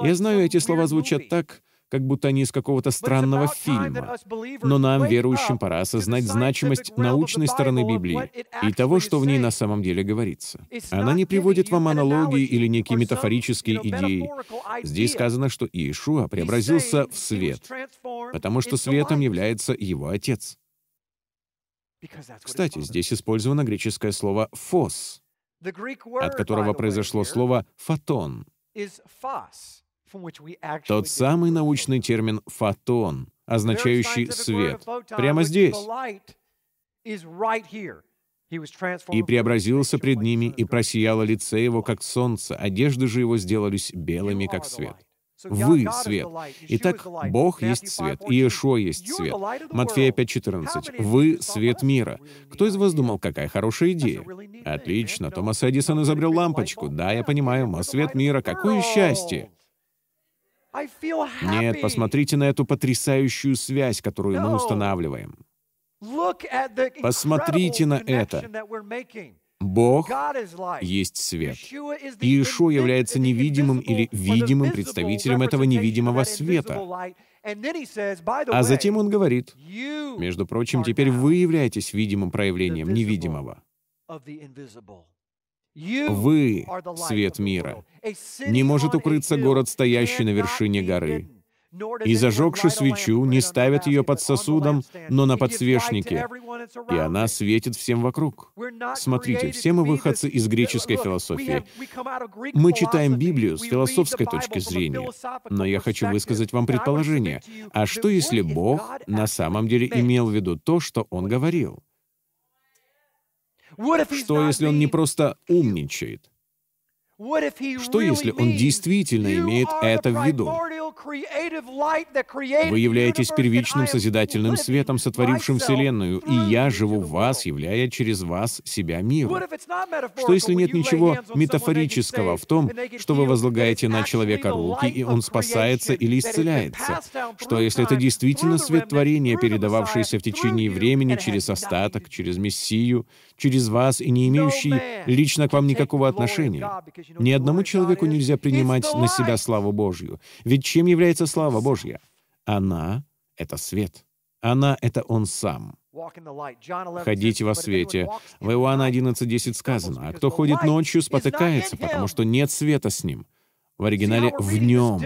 Я знаю, эти слова звучат так, как будто они из какого-то странного фильма. Но нам, верующим, пора осознать значимость научной стороны Библии и того, что в ней на самом деле говорится. Она не приводит вам аналогии или некие метафорические идеи. Здесь сказано, что Иешуа преобразился в свет, потому что светом является его Отец. Кстати, здесь использовано греческое слово «фос», от которого произошло слово «фотон». Тот самый научный термин «фотон», означающий «свет», прямо здесь. «И преобразился пред ними, и просияло лице его, как солнце, одежды же его сделались белыми, как свет». Вы — свет. Итак, Бог есть свет, Иешуа есть свет. Матфея пять четырнадцать. Вы — свет мира. Кто из вас думал, какая хорошая идея? Отлично, Томас Эдисон изобрел лампочку. Да, я понимаю, мы — свет мира. Какое счастье! Нет, посмотрите на эту потрясающую связь, которую мы устанавливаем. Посмотрите на это. Бог есть свет. Иешуа является невидимым или видимым представителем этого невидимого света. А затем он говорит, между прочим, теперь вы являетесь видимым проявлением невидимого. Вы — свет мира. Не может укрыться город, стоящий на вершине горы. И, зажегши свечу, не ставят ее под сосудом, но на подсвечнике, и она светит всем вокруг. Смотрите, все мы выходцы из греческой философии. Мы читаем Библию с философской точки зрения, но я хочу высказать вам предположение. А что, если Бог на самом деле имел в виду то, что Он говорил? Что, если Он не просто умничает? Что, если Он действительно имеет это в виду? Вы являетесь первичным созидательным светом, сотворившим Вселенную, и я живу в вас, являя через вас себя миру. Что если нет ничего метафорического в том, что вы возлагаете на человека руки, и он спасается или исцеляется? Что если это действительно свет творения, передававшийся в течение времени через остаток, через Мессию, через вас и не имеющий лично к вам никакого отношения? Ни одному человеку нельзя принимать на себя славу Божью. Ведь чем является слава Божья? Она — это свет. Она — это Он Сам. «Ходите во свете». В Иоанна одиннадцать десять сказано, «А кто ходит ночью, спотыкается, потому что нет света с ним». В оригинале «в нем».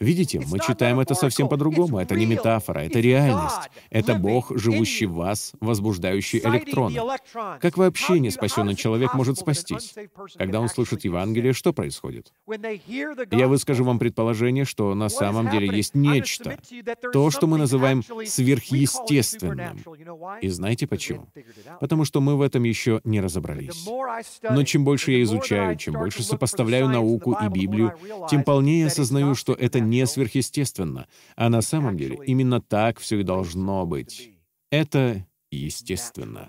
Видите, мы читаем это совсем по-другому. Это не метафора, это реальность. Это Бог, живущий в вас, возбуждающий электроны. Как вообще неспасенный человек может спастись? Когда он слышит Евангелие, что происходит? Я выскажу вам предположение, что на самом деле есть нечто. То, что мы называем сверхъестественным. И знаете почему? Потому что мы в этом еще не разобрались. Но чем больше я изучаю, чем больше сопоставляю науку и Библию, тем полнее я осознаю, что это не не сверхъестественно, а на самом деле именно так все и должно быть. Это естественно.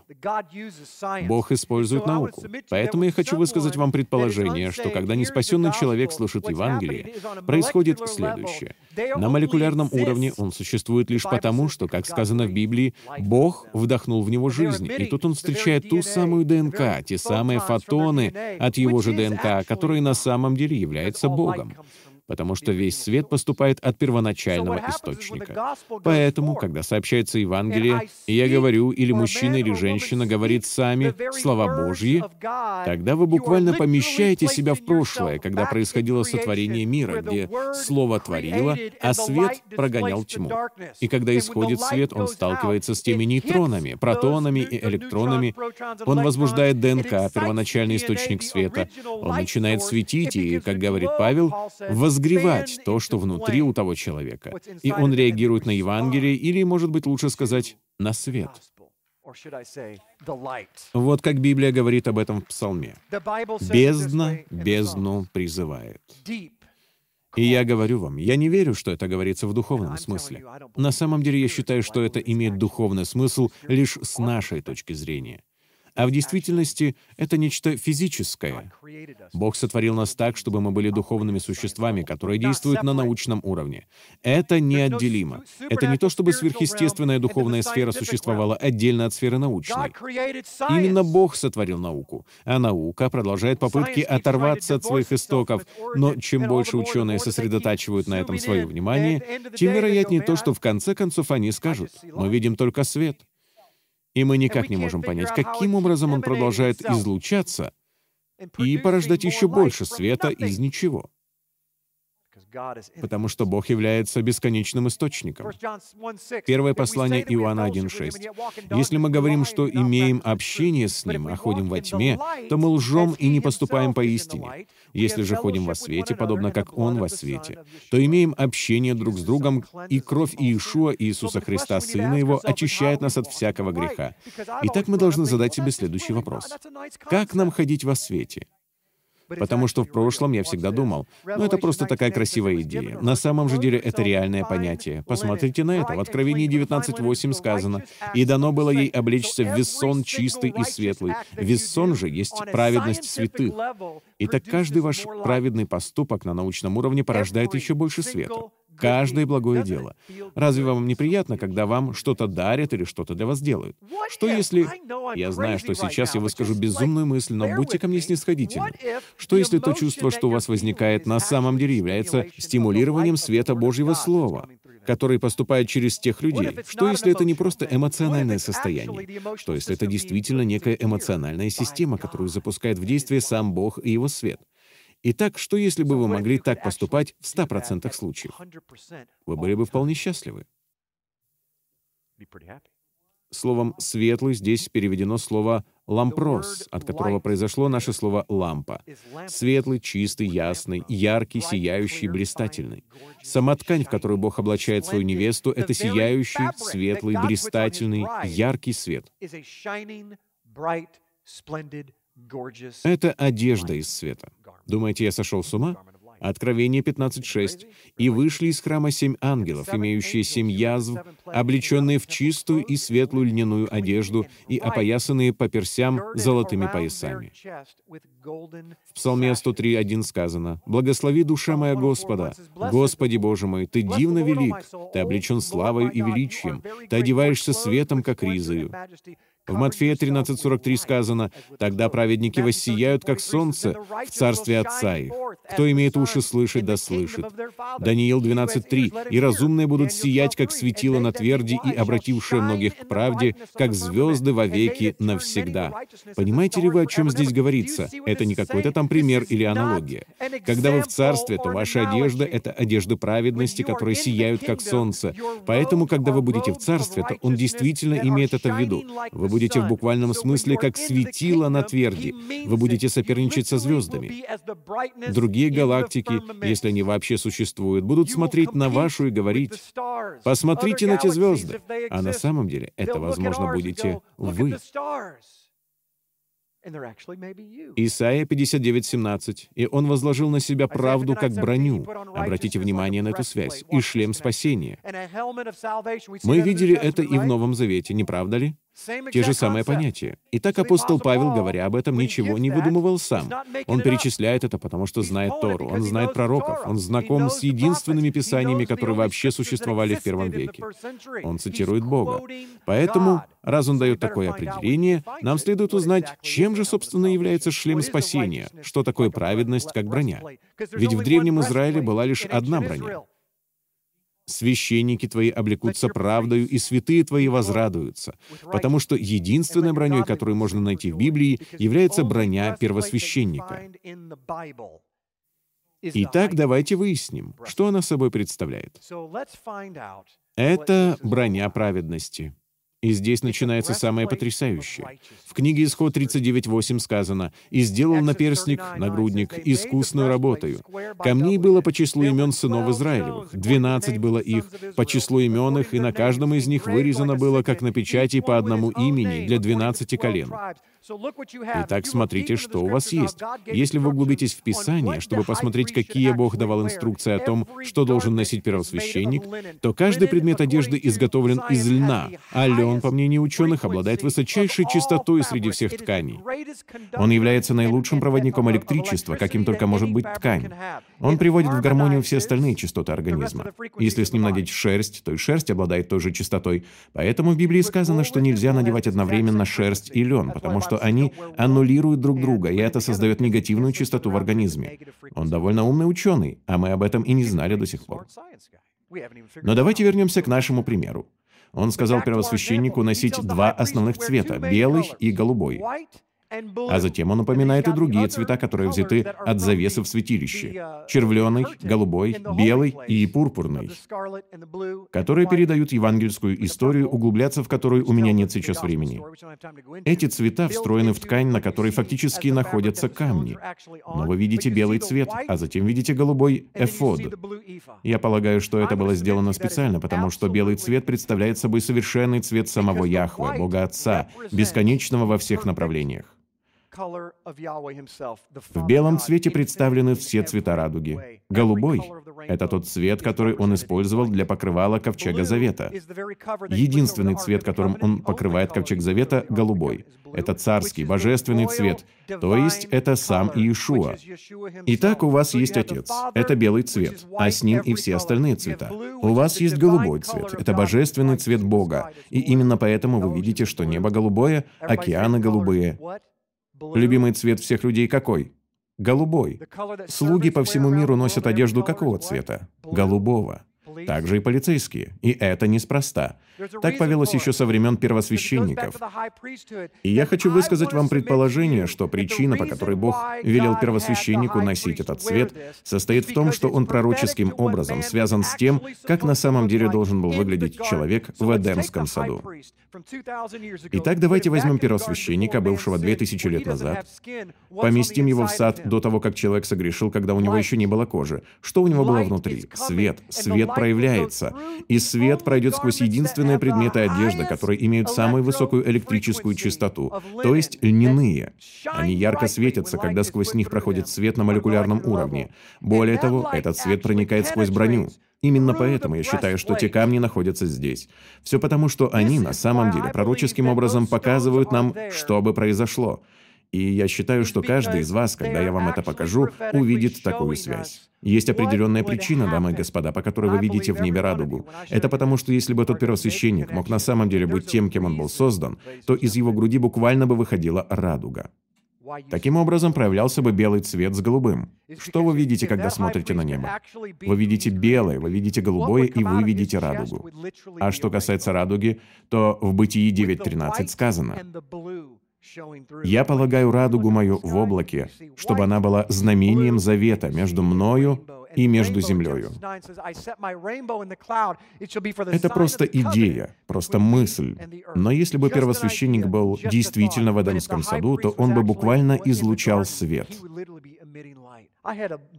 Бог использует науку. Поэтому я хочу высказать вам предположение, что когда неспасенный человек слышит Евангелие, происходит следующее. На молекулярном уровне он существует лишь потому, что, как сказано в Библии, Бог вдохнул в него жизнь, и тут он встречает ту самую ДНК, те самые фотоны от его же ДНК, которые на самом деле являются Богом, потому что весь свет поступает от первоначального источника. Поэтому, когда сообщается Евангелие, и я говорю, или мужчина, или женщина говорит сами слова Божьи, тогда вы буквально помещаете себя в прошлое, когда происходило сотворение мира, где слово творило, а свет прогонял тьму. И когда исходит свет, он сталкивается с теми нейтронами, протонами и электронами, он возбуждает ДНК, первоначальный источник света, он начинает светить и, как говорит Павел, возгревать то, что внутри у того человека. И он реагирует на Евангелие, или, может быть, лучше сказать, на свет. Вот как Библия говорит об этом в Псалме. «Бездна бездну призывает». И я говорю вам, я не верю, что это говорится в духовном смысле. На самом деле, я считаю, что это имеет духовный смысл лишь с нашей точки зрения. А в действительности это нечто физическое. Бог сотворил нас так, чтобы мы были духовными существами, которые действуют на научном уровне. Это неотделимо. Это не то, чтобы сверхъестественная духовная сфера существовала отдельно от сферы научной. Именно Бог сотворил науку, а наука продолжает попытки оторваться от своих истоков, но чем больше ученые сосредотачивают на этом свое внимание, тем вероятнее то, что в конце концов они скажут: «Мы видим только свет». И мы никак не можем понять, каким образом он продолжает излучаться и порождать еще больше света из ничего. Потому что Бог является бесконечным источником. Первое послание Иоанна один шесть. «Если мы говорим, что имеем общение с Ним, а ходим во тьме, то мы лжем и не поступаем поистине. Если же ходим во свете, подобно как Он во свете, то имеем общение друг с другом, и кровь Иешуа Иисуса Христа, Сына Его, очищает нас от всякого греха». Итак, мы должны задать себе следующий вопрос. Как нам ходить во свете? Потому что в прошлом я всегда думал, ну это просто такая красивая идея. На самом же деле это реальное понятие. Посмотрите на это. В Откровении девятнадцать восемь сказано, «И дано было ей облечься в вессон чистый и светлый». Вессон же есть праведность святых. Итак, каждый ваш праведный поступок на научном уровне порождает еще больше света. Каждое благое дело. Разве вам неприятно, когда вам что-то дарят или что-то для вас делают? Что если... Я знаю, что сейчас я выскажу безумную мысль, но будьте ко мне снисходительны. Что если то чувство, что у вас возникает, на самом деле является стимулированием света Божьего Слова, который поступает через тех людей? Что если это не просто эмоциональное состояние? Что если это действительно некая эмоциональная система, которую запускает в действие сам Бог и Его свет? Итак, что если бы вы могли так поступать в ста процентах случаев? Вы были бы вполне счастливы. Словом «светлый» здесь переведено слово «лампрос», от которого произошло наше слово «лампа». Светлый, чистый, ясный, яркий, сияющий, блистательный. Сама ткань, в которую Бог облачает свою невесту, — это сияющий, светлый, блистательный, яркий свет. Это одежда из света. Думаете, я сошел с ума? Откровение пятнадцать шесть. «И вышли из храма семь ангелов, имеющие семь язв, облеченные в чистую и светлую льняную одежду и опоясанные по персям золотыми поясами». В Псалме сто три, один сказано: «Благослови, душа моя, Господа! Господи Боже мой, Ты дивно велик, Ты облечен славою и величием, Ты одеваешься светом, как ризою». В Матфея тринадцать, сорок три сказано: «Тогда праведники воссияют, как солнце, в царстве Отца их. Кто имеет уши слышать, да слышит». Даниил двенадцать, три. «И разумные будут сиять, как светило на тверди, и обратившие многих к правде, как звезды вовеки навсегда». Понимаете ли вы, о чем здесь говорится? Это не какой-то там пример или аналогия. Когда вы в царстве, то ваша одежда — это одежда праведности, которые сияют, как солнце. Поэтому, когда вы будете в царстве, то он действительно имеет это в виду. Вы будете в буквальном смысле как светило на тверди. Вы будете соперничать со звездами. Другие галактики, если они вообще существуют, будут смотреть на вашу и говорить: «Посмотрите на те звезды». А на самом деле это, возможно, будете вы. Исайя пятьдесят девять, семнадцать. «И он возложил на себя правду, как броню». Обратите внимание на эту связь. «И шлем спасения». Мы видели это и в Новом Завете, не правда ли? Те же самые понятия. Итак, апостол Павел, говоря об этом, ничего не выдумывал сам. Он перечисляет это, потому что знает Тору, он знает пророков, он знаком с единственными писаниями, которые вообще существовали в первом веке. Он цитирует Бога. Поэтому, раз он дает такое определение, нам следует узнать, чем же, собственно, является шлем спасения, что такое праведность, как броня. Ведь в Древнем Израиле была лишь одна броня. «Священники твои облекутся правдою, и святые твои возрадуются», потому что единственной броней, которую можно найти в Библии, является броня первосвященника. Итак, давайте выясним, что она собой представляет. Это броня праведности. И здесь начинается самое потрясающее. В книге Исход тридцать девять, восемь сказано: «И сделал наперстник, нагрудник, искусную работою. Камней было по числу имен сынов Израилевых. Двенадцать было их, по числу имен их, и на каждом из них вырезано было, как на печати, по одному имени для двенадцати колен». Итак, смотрите, что у вас есть. Если вы углубитесь в Писание, чтобы посмотреть, какие Бог давал инструкции о том, что должен носить первосвященник, то каждый предмет одежды изготовлен из льна, а лен, по мнению ученых, обладает высочайшей чистотой среди всех тканей. Он является наилучшим проводником электричества, каким только может быть ткань. Он приводит в гармонию все остальные частоты организма. Если с ним надеть шерсть, то и шерсть обладает той же чистотой. Поэтому в Библии сказано, что нельзя надевать одновременно шерсть и лен, потому что они аннулируют друг друга, и это создает негативную частоту в организме. Он довольно умный ученый, а мы об этом и не знали до сих пор. Но давайте вернемся к нашему примеру. Он сказал первосвященнику носить два основных цвета – белый и голубой. А затем он упоминает и другие цвета, которые взяты от завесы в святилище: червленый, голубой, белый и пурпурный, которые передают евангельскую историю, углубляться в которую у меня нет сейчас времени. Эти цвета встроены в ткань, на которой фактически находятся камни. Но вы видите белый цвет, а затем видите голубой эфод. Я полагаю, что это было сделано специально, потому что белый цвет представляет собой совершенный цвет самого Яхве, Бога Отца, бесконечного во всех направлениях. В белом цвете представлены все цвета радуги. Голубой — это тот цвет, который он использовал для покрывала Ковчега Завета. Единственный цвет, которым он покрывает Ковчег Завета — голубой. Это царский, божественный цвет, то есть это сам Иешуа. Итак, у вас есть Отец, это белый цвет, а с ним и все остальные цвета. У вас есть голубой цвет, это божественный цвет Бога, и именно поэтому вы видите, что небо голубое, океаны голубые. Любимый цвет всех людей какой? Голубой. Слуги по всему миру носят одежду какого цвета? Голубого. Также и полицейские. И это неспроста. Так повелось еще со времен первосвященников. И я хочу высказать вам предположение, что причина, по которой Бог велел первосвященнику носить этот цвет, состоит в том, что он пророческим образом связан с тем, как на самом деле должен был выглядеть человек в Эдемском саду. Итак, давайте возьмем первосвященника, бывшего две тысячи лет назад, поместим его в сад до того, как человек согрешил, когда у него еще не было кожи. Что у него было внутри? Свет. Свет проявляется проявляется, и свет пройдет сквозь единственные предметы одежды, которые имеют самую высокую электрическую частоту, то есть льняные. Они ярко светятся, когда сквозь них проходит свет на молекулярном уровне. Более того, этот свет проникает сквозь броню. Именно поэтому я считаю, что те камни находятся здесь. Все потому, что они на самом деле пророческим образом показывают нам, что бы произошло. И я считаю, что каждый из вас, когда я вам это покажу, увидит такую связь. Есть определенная причина, дамы и господа, по которой вы видите в небе радугу. Это потому, что если бы тот первосвященник мог на самом деле быть тем, кем он был создан, то из его груди буквально бы выходила радуга. Таким образом, проявлялся бы белый цвет с голубым. Что вы видите, когда смотрите на небо? Вы видите белое, вы видите голубое, и вы видите радугу. А что касается радуги, то в Бытии девять тринадцать сказано: «Я полагаю радугу мою в облаке, чтобы она была знамением завета между мною и между землею». Это просто идея, просто мысль. Но если бы первосвященник был действительно в Эдемском саду, то он бы буквально излучал свет.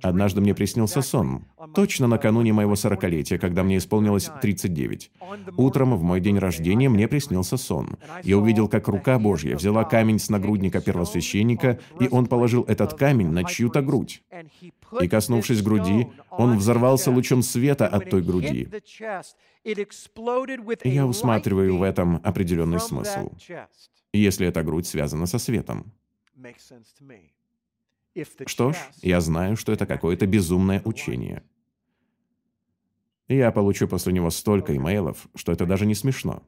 Однажды мне приснился сон, точно накануне моего сорокалетия, когда мне исполнилось тридцать девять. Утром в мой день рождения мне приснился сон. Я увидел, как рука Божья взяла камень с нагрудника первосвященника, и он положил этот камень на чью-то грудь. И, коснувшись груди, он взорвался лучом света от той груди. И я усматриваю в этом определенный смысл, если эта грудь связана со светом. Что ж, я знаю, что это какое-то безумное учение. Я получу после него столько имейлов, что это даже не смешно.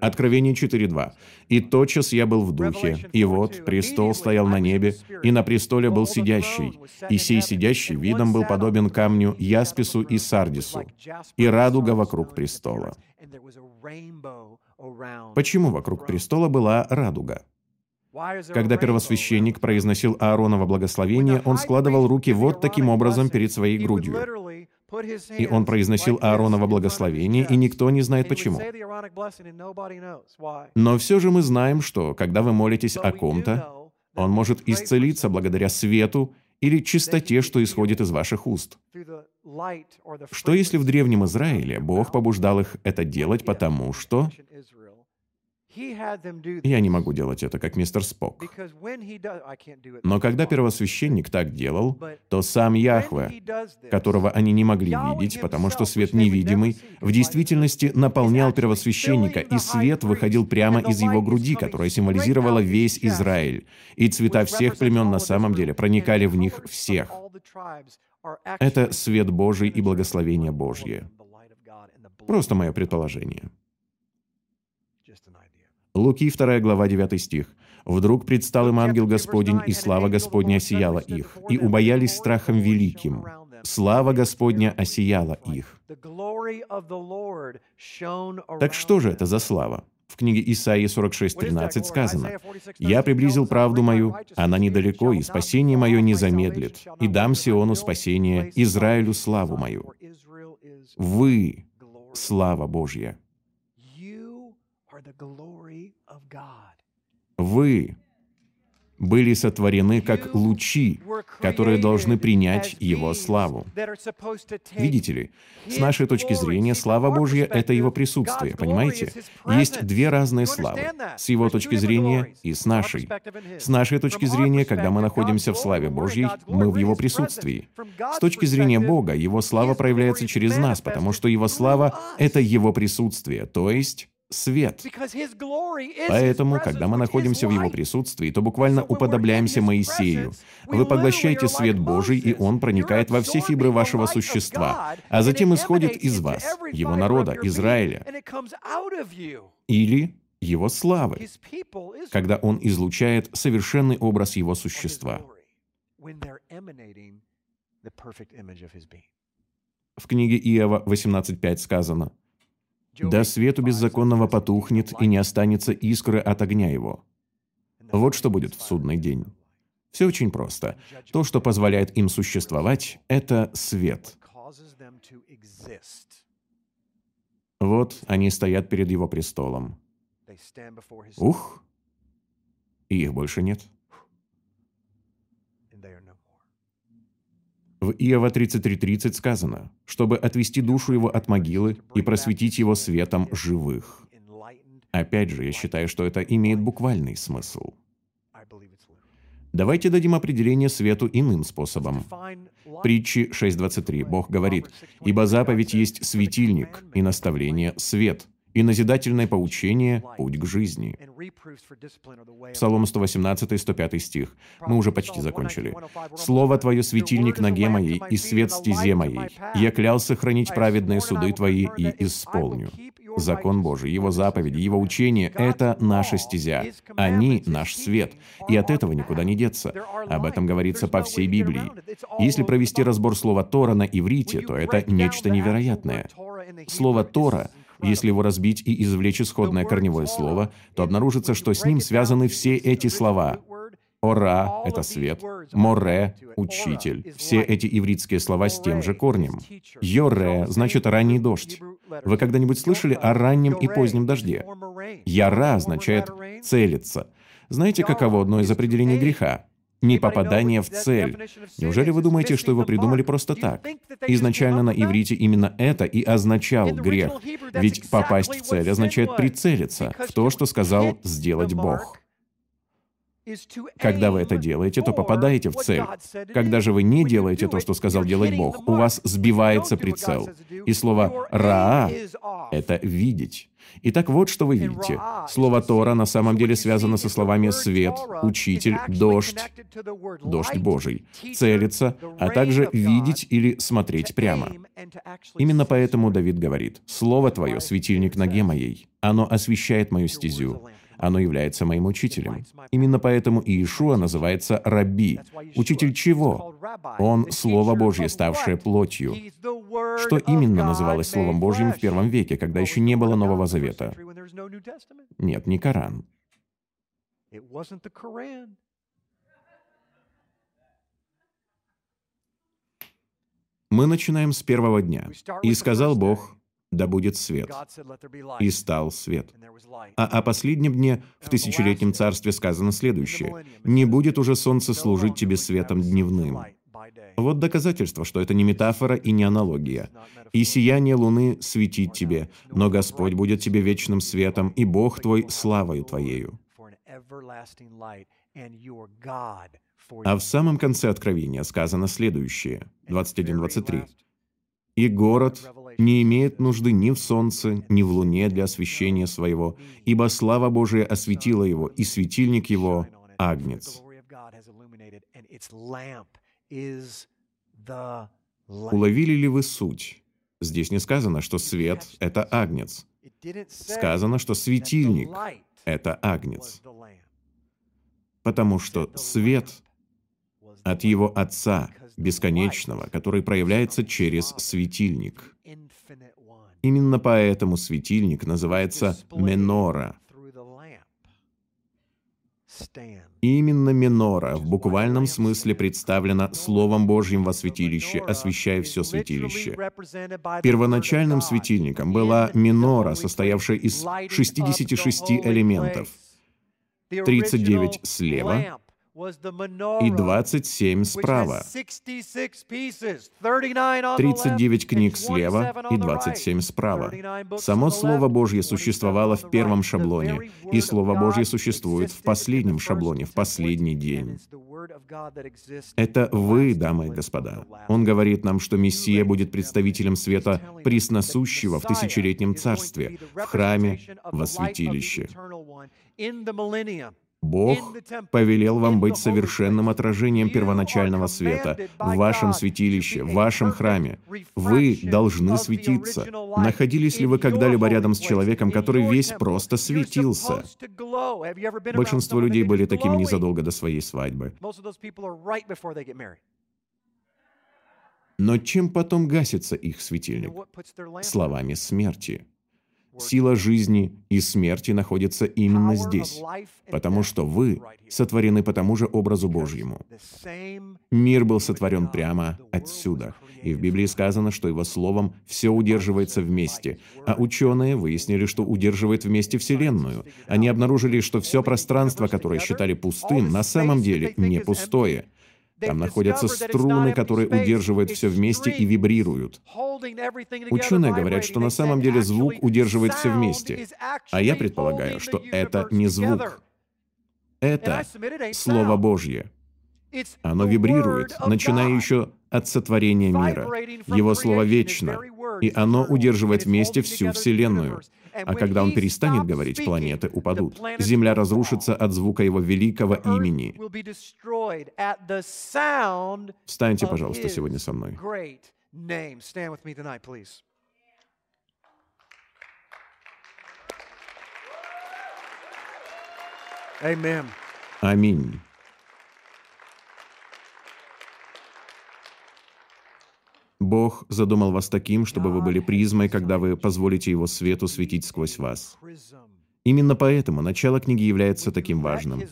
Откровение четыре два. «И тотчас я был в духе, и вот престол стоял на небе, и на престоле был сидящий, и сей сидящий видом был подобен камню яспису и сардису, и радуга вокруг престола». Почему вокруг престола была радуга? Когда первосвященник произносил Аароново благословение, он складывал руки вот таким образом перед своей грудью. И он произносил Аароново благословение, и никто не знает почему. Но все же мы знаем, что когда вы молитесь о ком-то, он может исцелиться благодаря свету или чистоте, что исходит из ваших уст. Что если в Древнем Израиле Бог побуждал их это делать, потому что... Я не могу делать это, как мистер Спок. Но когда первосвященник так делал, то сам Яхве, которого они не могли видеть, потому что свет невидимый, в действительности наполнял первосвященника, и свет выходил прямо из его груди, которая символизировала весь Израиль, и цвета всех племен на самом деле проникали в них всех. Это свет Божий и благословение Божье. Просто мое предположение. Луки вторая глава девятый стих. «Вдруг предстал им ангел Господень, и слава Господня осияла их, и убоялись страхом великим. Слава Господня осияла их». Так что же это за слава? В книге Исаии сорок шесть тринадцать сказано: «Я приблизил правду мою, она недалеко, и спасение мое не замедлит, и дам Сиону спасение, Израилю славу мою». Вы – слава Божья. Вы были сотворены как лучи, которые должны принять Его славу. Видите ли, с нашей точки зрения, слава Божья — это Его присутствие, понимаете? Есть две разные славы, с Его точки зрения и с нашей. С нашей точки зрения, когда мы находимся в славе Божьей, мы в Его присутствии. С точки зрения Бога, Его слава проявляется через нас, потому что Его слава — это Его присутствие, то есть... свет. Поэтому, когда мы находимся в Его присутствии, то буквально уподобляемся Моисею. Вы поглощаете свет Божий, и он проникает во все фибры вашего существа, а затем исходит из вас, Его народа, Израиля, или Его славы, когда он излучает совершенный образ Его существа. В книге Иова восемнадцать пять сказано: «Да свету беззаконного потухнет, и не останется искры от огня его». Вот что будет в судный день. Все очень просто. То, что позволяет им существовать, это свет. Вот они стоят перед Его престолом. Ух! И их больше нет. В Иова тридцать три тридцать сказано, чтобы отвести душу его от могилы и просветить его светом живых. Опять же, я считаю, что это имеет буквальный смысл. Давайте дадим определение свету иным способом. Притчи шесть двадцать три. Бог говорит: «Ибо заповедь есть светильник, и наставление – свет, и назидательное поучение – путь к жизни». Псалом сто восемнадцать, сто пятый стих. Мы уже почти закончили. «Слово Твое – светильник ноге моей, и свет стезе моей. Я клялся хранить праведные суды Твои и исполню». Закон Божий, Его заповеди, Его учение – это наша стезя. Они – наш свет. И от этого никуда не деться. Об этом говорится по всей Библии. Если провести разбор слова «Тора» на иврите, то это нечто невероятное. Слово «Тора», если его разбить и извлечь исходное корневое слово, то обнаружится, что с ним связаны все эти слова. «Ора» — это свет, «море» — учитель. Все эти ивритские слова с тем же корнем. «Йоре» значит «ранний дождь». Вы когда-нибудь слышали о раннем и позднем дожде? «Яра» означает «целиться». Знаете, каково одно из определений греха? Непопадание в цель. Неужели вы думаете, что его придумали просто так? Изначально на иврите именно это и означал грех. Ведь попасть в цель означает прицелиться в то, что сказал сделать Бог. Когда вы это делаете, то попадаете в цель. Когда же вы не делаете то, что сказал делать Бог, у вас сбивается прицел. И слово «раа» — это «видеть». Итак, вот что вы видите. Слово «Тора» на самом деле связано со словами «свет», «учитель», «дождь», «дождь Божий», «целиться», а также «видеть» или «смотреть прямо». Именно поэтому Давид говорит: «Слово Твое — светильник ноге моей, оно освещает мою стезю». Оно является моим учителем. Именно поэтому Иешуа называется «Рабби». Учитель чего? Он — Слово Божье, ставшее плотью. Что именно называлось Словом Божьим в первом веке, когда еще не было Нового Завета? Нет, не Коран. Мы начинаем с первого дня. «И сказал Бог: да будет свет. И стал свет». А о последнем дне в тысячелетнем царстве сказано следующее: «Не будет уже солнце служить тебе светом дневным». Вот доказательство, что это не метафора и не аналогия. «И сияние луны светит тебе, но Господь будет тебе вечным светом, и Бог твой славою твоею». А в самом конце Откровения сказано следующее, двадцать один двадцать три. «И город не имеет нужды ни в солнце, ни в луне для освещения своего, ибо слава Божия осветила его, и светильник его — Агнец». Уловили ли вы суть? Здесь не сказано, что свет — это Агнец. Сказано, что светильник — это Агнец. Потому что свет от его Отца, бесконечного, который проявляется через светильник. Именно поэтому светильник называется менора. Именно менора в буквальном смысле представлена Словом Божьим во святилище, освещая все святилище. Первоначальным светильником была менора, состоявшая из шестидесяти шести элементов, тридцать девять слева и двадцать семь справа. тридцать девять книг слева и двадцать семь справа. Само Слово Божье существовало в первом шаблоне, и Слово Божье существует в последнем шаблоне, в последний день. Это вы, дамы и господа. Он говорит нам, что Мессия будет представителем света присносущего в тысячелетнем царстве, в храме, во святилище. Бог повелел вам быть совершенным отражением первоначального света в вашем святилище, в вашем храме. Вы должны светиться. Находились ли вы когда-либо рядом с человеком, который весь просто светился? Большинство людей были такими незадолго до своей свадьбы. Но чем потом гасится их светильник? Словами смерти. Сила жизни и смерти находится именно здесь, потому что вы сотворены по тому же образу Божьему. Мир был сотворен прямо отсюда, и в Библии сказано, что его словом все удерживается вместе, а ученые выяснили, что удерживает вместе Вселенную. Они обнаружили, что все пространство, которое считали пустым, на самом деле не пустое. Там находятся струны, которые удерживают все вместе и вибрируют. Ученые говорят, что на самом деле звук удерживает все вместе. А я предполагаю, что это не звук. Это Слово Божье. Оно вибрирует, начиная еще от сотворения мира. Его Слово вечно, и оно удерживает вместе всю Вселенную. А когда он перестанет говорить, планеты упадут. Земля разрушится от звука его великого имени. Встаньте, пожалуйста, сегодня со мной. Аминь. Бог задумал вас таким, чтобы вы были призмой, когда вы позволите Его свету светить сквозь вас. Именно поэтому начало книги является таким важным.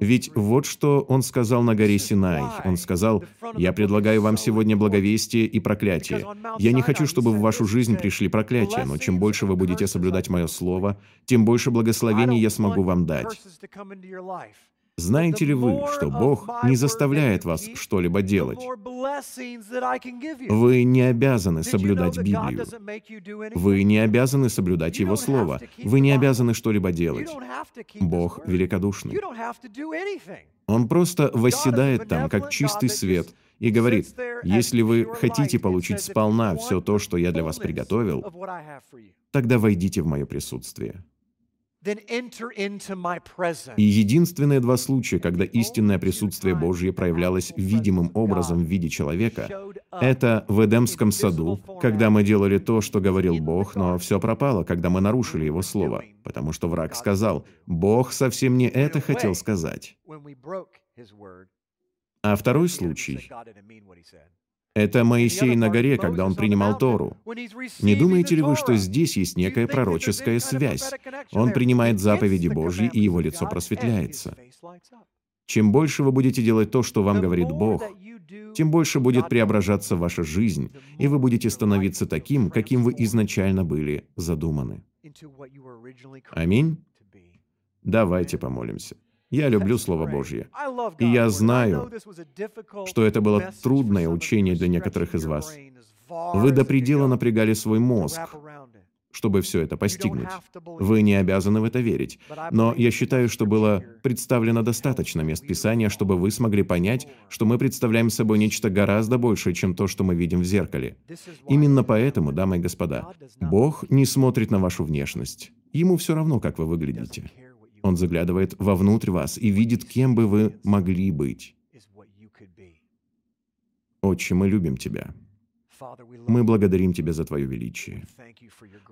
Ведь вот что Он сказал на горе Синай. Он сказал: «Я предлагаю вам сегодня благовестие и проклятие. Я не хочу, чтобы в вашу жизнь пришли проклятия, но чем больше вы будете соблюдать Мое Слово, тем больше благословений я смогу вам дать». Знаете ли вы, что Бог не заставляет вас что-либо делать? Вы не обязаны соблюдать Библию. Вы не обязаны соблюдать Его Слово. Вы не обязаны что-либо делать. Бог великодушный. Он просто восседает там, как чистый свет, и говорит: «Если вы хотите получить сполна все то, что я для вас приготовил, тогда войдите в мое присутствие». И единственные два случая, когда истинное присутствие Божье проявлялось видимым образом в виде человека, это в Эдемском саду, когда мы делали то, что говорил Бог, но все пропало, когда мы нарушили Его Слово, потому что враг сказал: «Бог совсем не это хотел сказать». А второй случай — это Моисей на горе, когда он принимал Тору. Не думаете ли вы, что здесь есть некая пророческая связь? Он принимает заповеди Божьи, и его лицо просветляется. Чем больше вы будете делать то, что вам говорит Бог, тем больше будет преображаться ваша жизнь, и вы будете становиться таким, каким вы изначально были задуманы. Аминь? Давайте помолимся. Я люблю Слово Божье. И я знаю, что это было трудное учение для некоторых из вас. Вы до предела напрягали свой мозг, чтобы все это постигнуть. Вы не обязаны в это верить. Но я считаю, что было представлено достаточно мест Писания, чтобы вы смогли понять, что мы представляем собой нечто гораздо большее, чем то, что мы видим в зеркале. Именно поэтому, дамы и господа, Бог не смотрит на вашу внешность. Ему все равно, как вы выглядите. Он заглядывает вовнутрь вас и видит, кем бы вы могли быть. Отче, мы любим Тебя. Мы благодарим Тебя за Твое величие.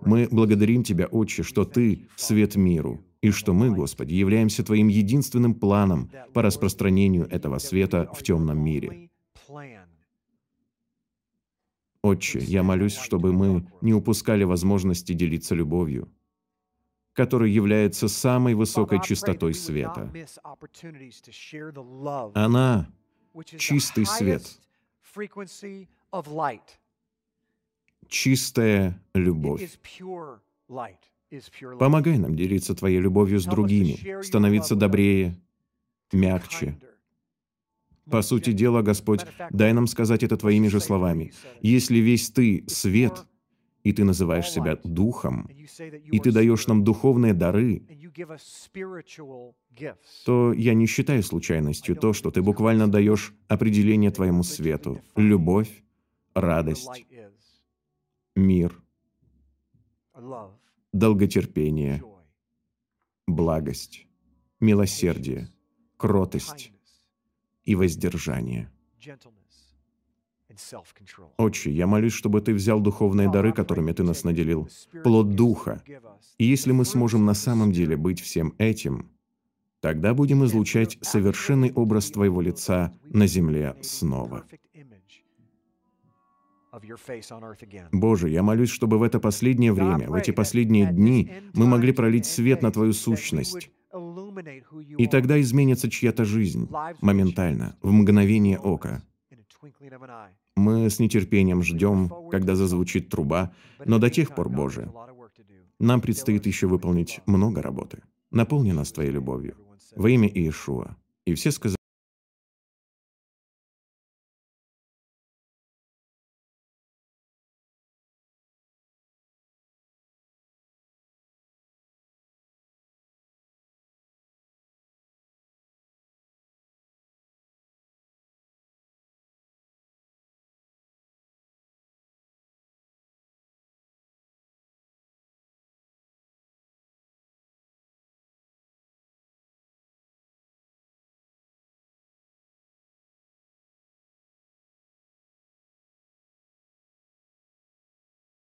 Мы благодарим Тебя, Отче, что Ты — свет миру, и что мы, Господи, являемся Твоим единственным планом по распространению этого света в темном мире. Отче, я молюсь, чтобы мы не упускали возможности делиться любовью, который является самой высокой частотой света. Она — чистый свет, чистая любовь. Помогай нам делиться Твоей любовью с другими, становиться добрее, мягче. По сути дела, Господь, дай нам сказать это Твоими же словами. Если весь Ты — свет, и Ты называешь себя Духом, и Ты даешь нам духовные дары, то я не считаю случайностью то, что Ты буквально даешь определение Твоему свету — любовь, радость, мир, долготерпение, благость, милосердие, кротость и воздержание. Отче, я молюсь, чтобы Ты взял духовные дары, которыми Ты нас наделил, плод Духа. И если мы сможем на самом деле быть всем этим, тогда будем излучать совершенный образ Твоего лица на земле снова. Боже, я молюсь, чтобы в это последнее время, в эти последние дни, мы могли пролить свет на Твою сущность. И тогда изменится чья-то жизнь, моментально, в мгновение ока. Мы с нетерпением ждем, когда зазвучит труба, но до тех пор, Боже, нам предстоит еще выполнить много работы. Наполни нас Твоей любовью. Во имя Иешуа. И все сказали: